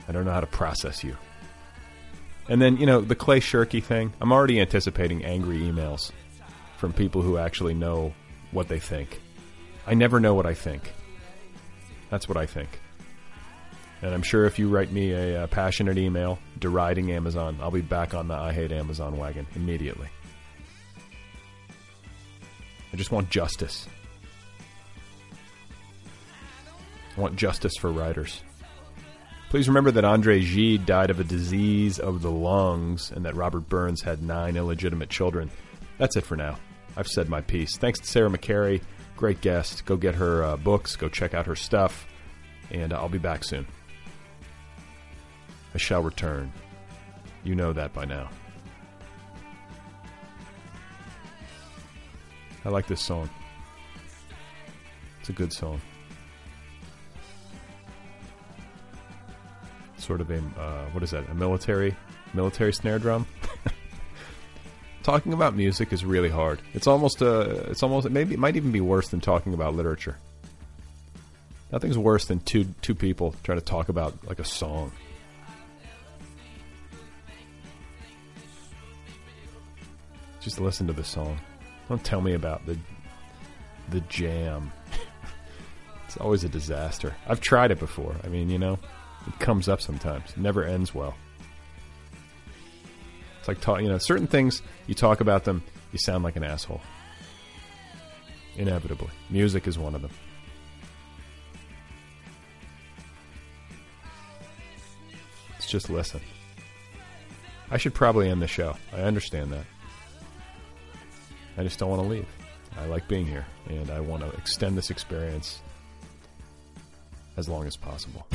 I don't know how to process you. And then, you know, the Clay Shirky thing. I'm already anticipating angry emails from people who actually know what they think. I never know what I think. That's what I think. And I'm sure if you write me a passionate email deriding Amazon, I'll be back on the I hate Amazon wagon immediately. I just want justice. I want justice for writers. Please remember that Andre Gide died of a disease of the lungs and that Robert Burns had 9 illegitimate children. That's it for now. I've said my piece. Thanks to Sarah McCarry. Great guest. Go get her books. Go check out her stuff. And I'll be back soon. I shall return. You know that by now. I like this song. It's a good song. Sort of a, what is that? A military snare drum? Talking about music is really hard. It might even be worse than talking about literature. Nothing's worse than two people trying to talk about like a song. Just listen to the song. Don't tell me about the jam. It's always a disaster. I've tried it before. I mean, you know, it comes up sometimes. It never ends well. It's like certain things, you talk about them, you sound like an asshole. Inevitably. Music is one of them. Let's just listen. I should probably end the show. I understand that. I just don't want to leave. I like being here, and I want to extend this experience as long as possible.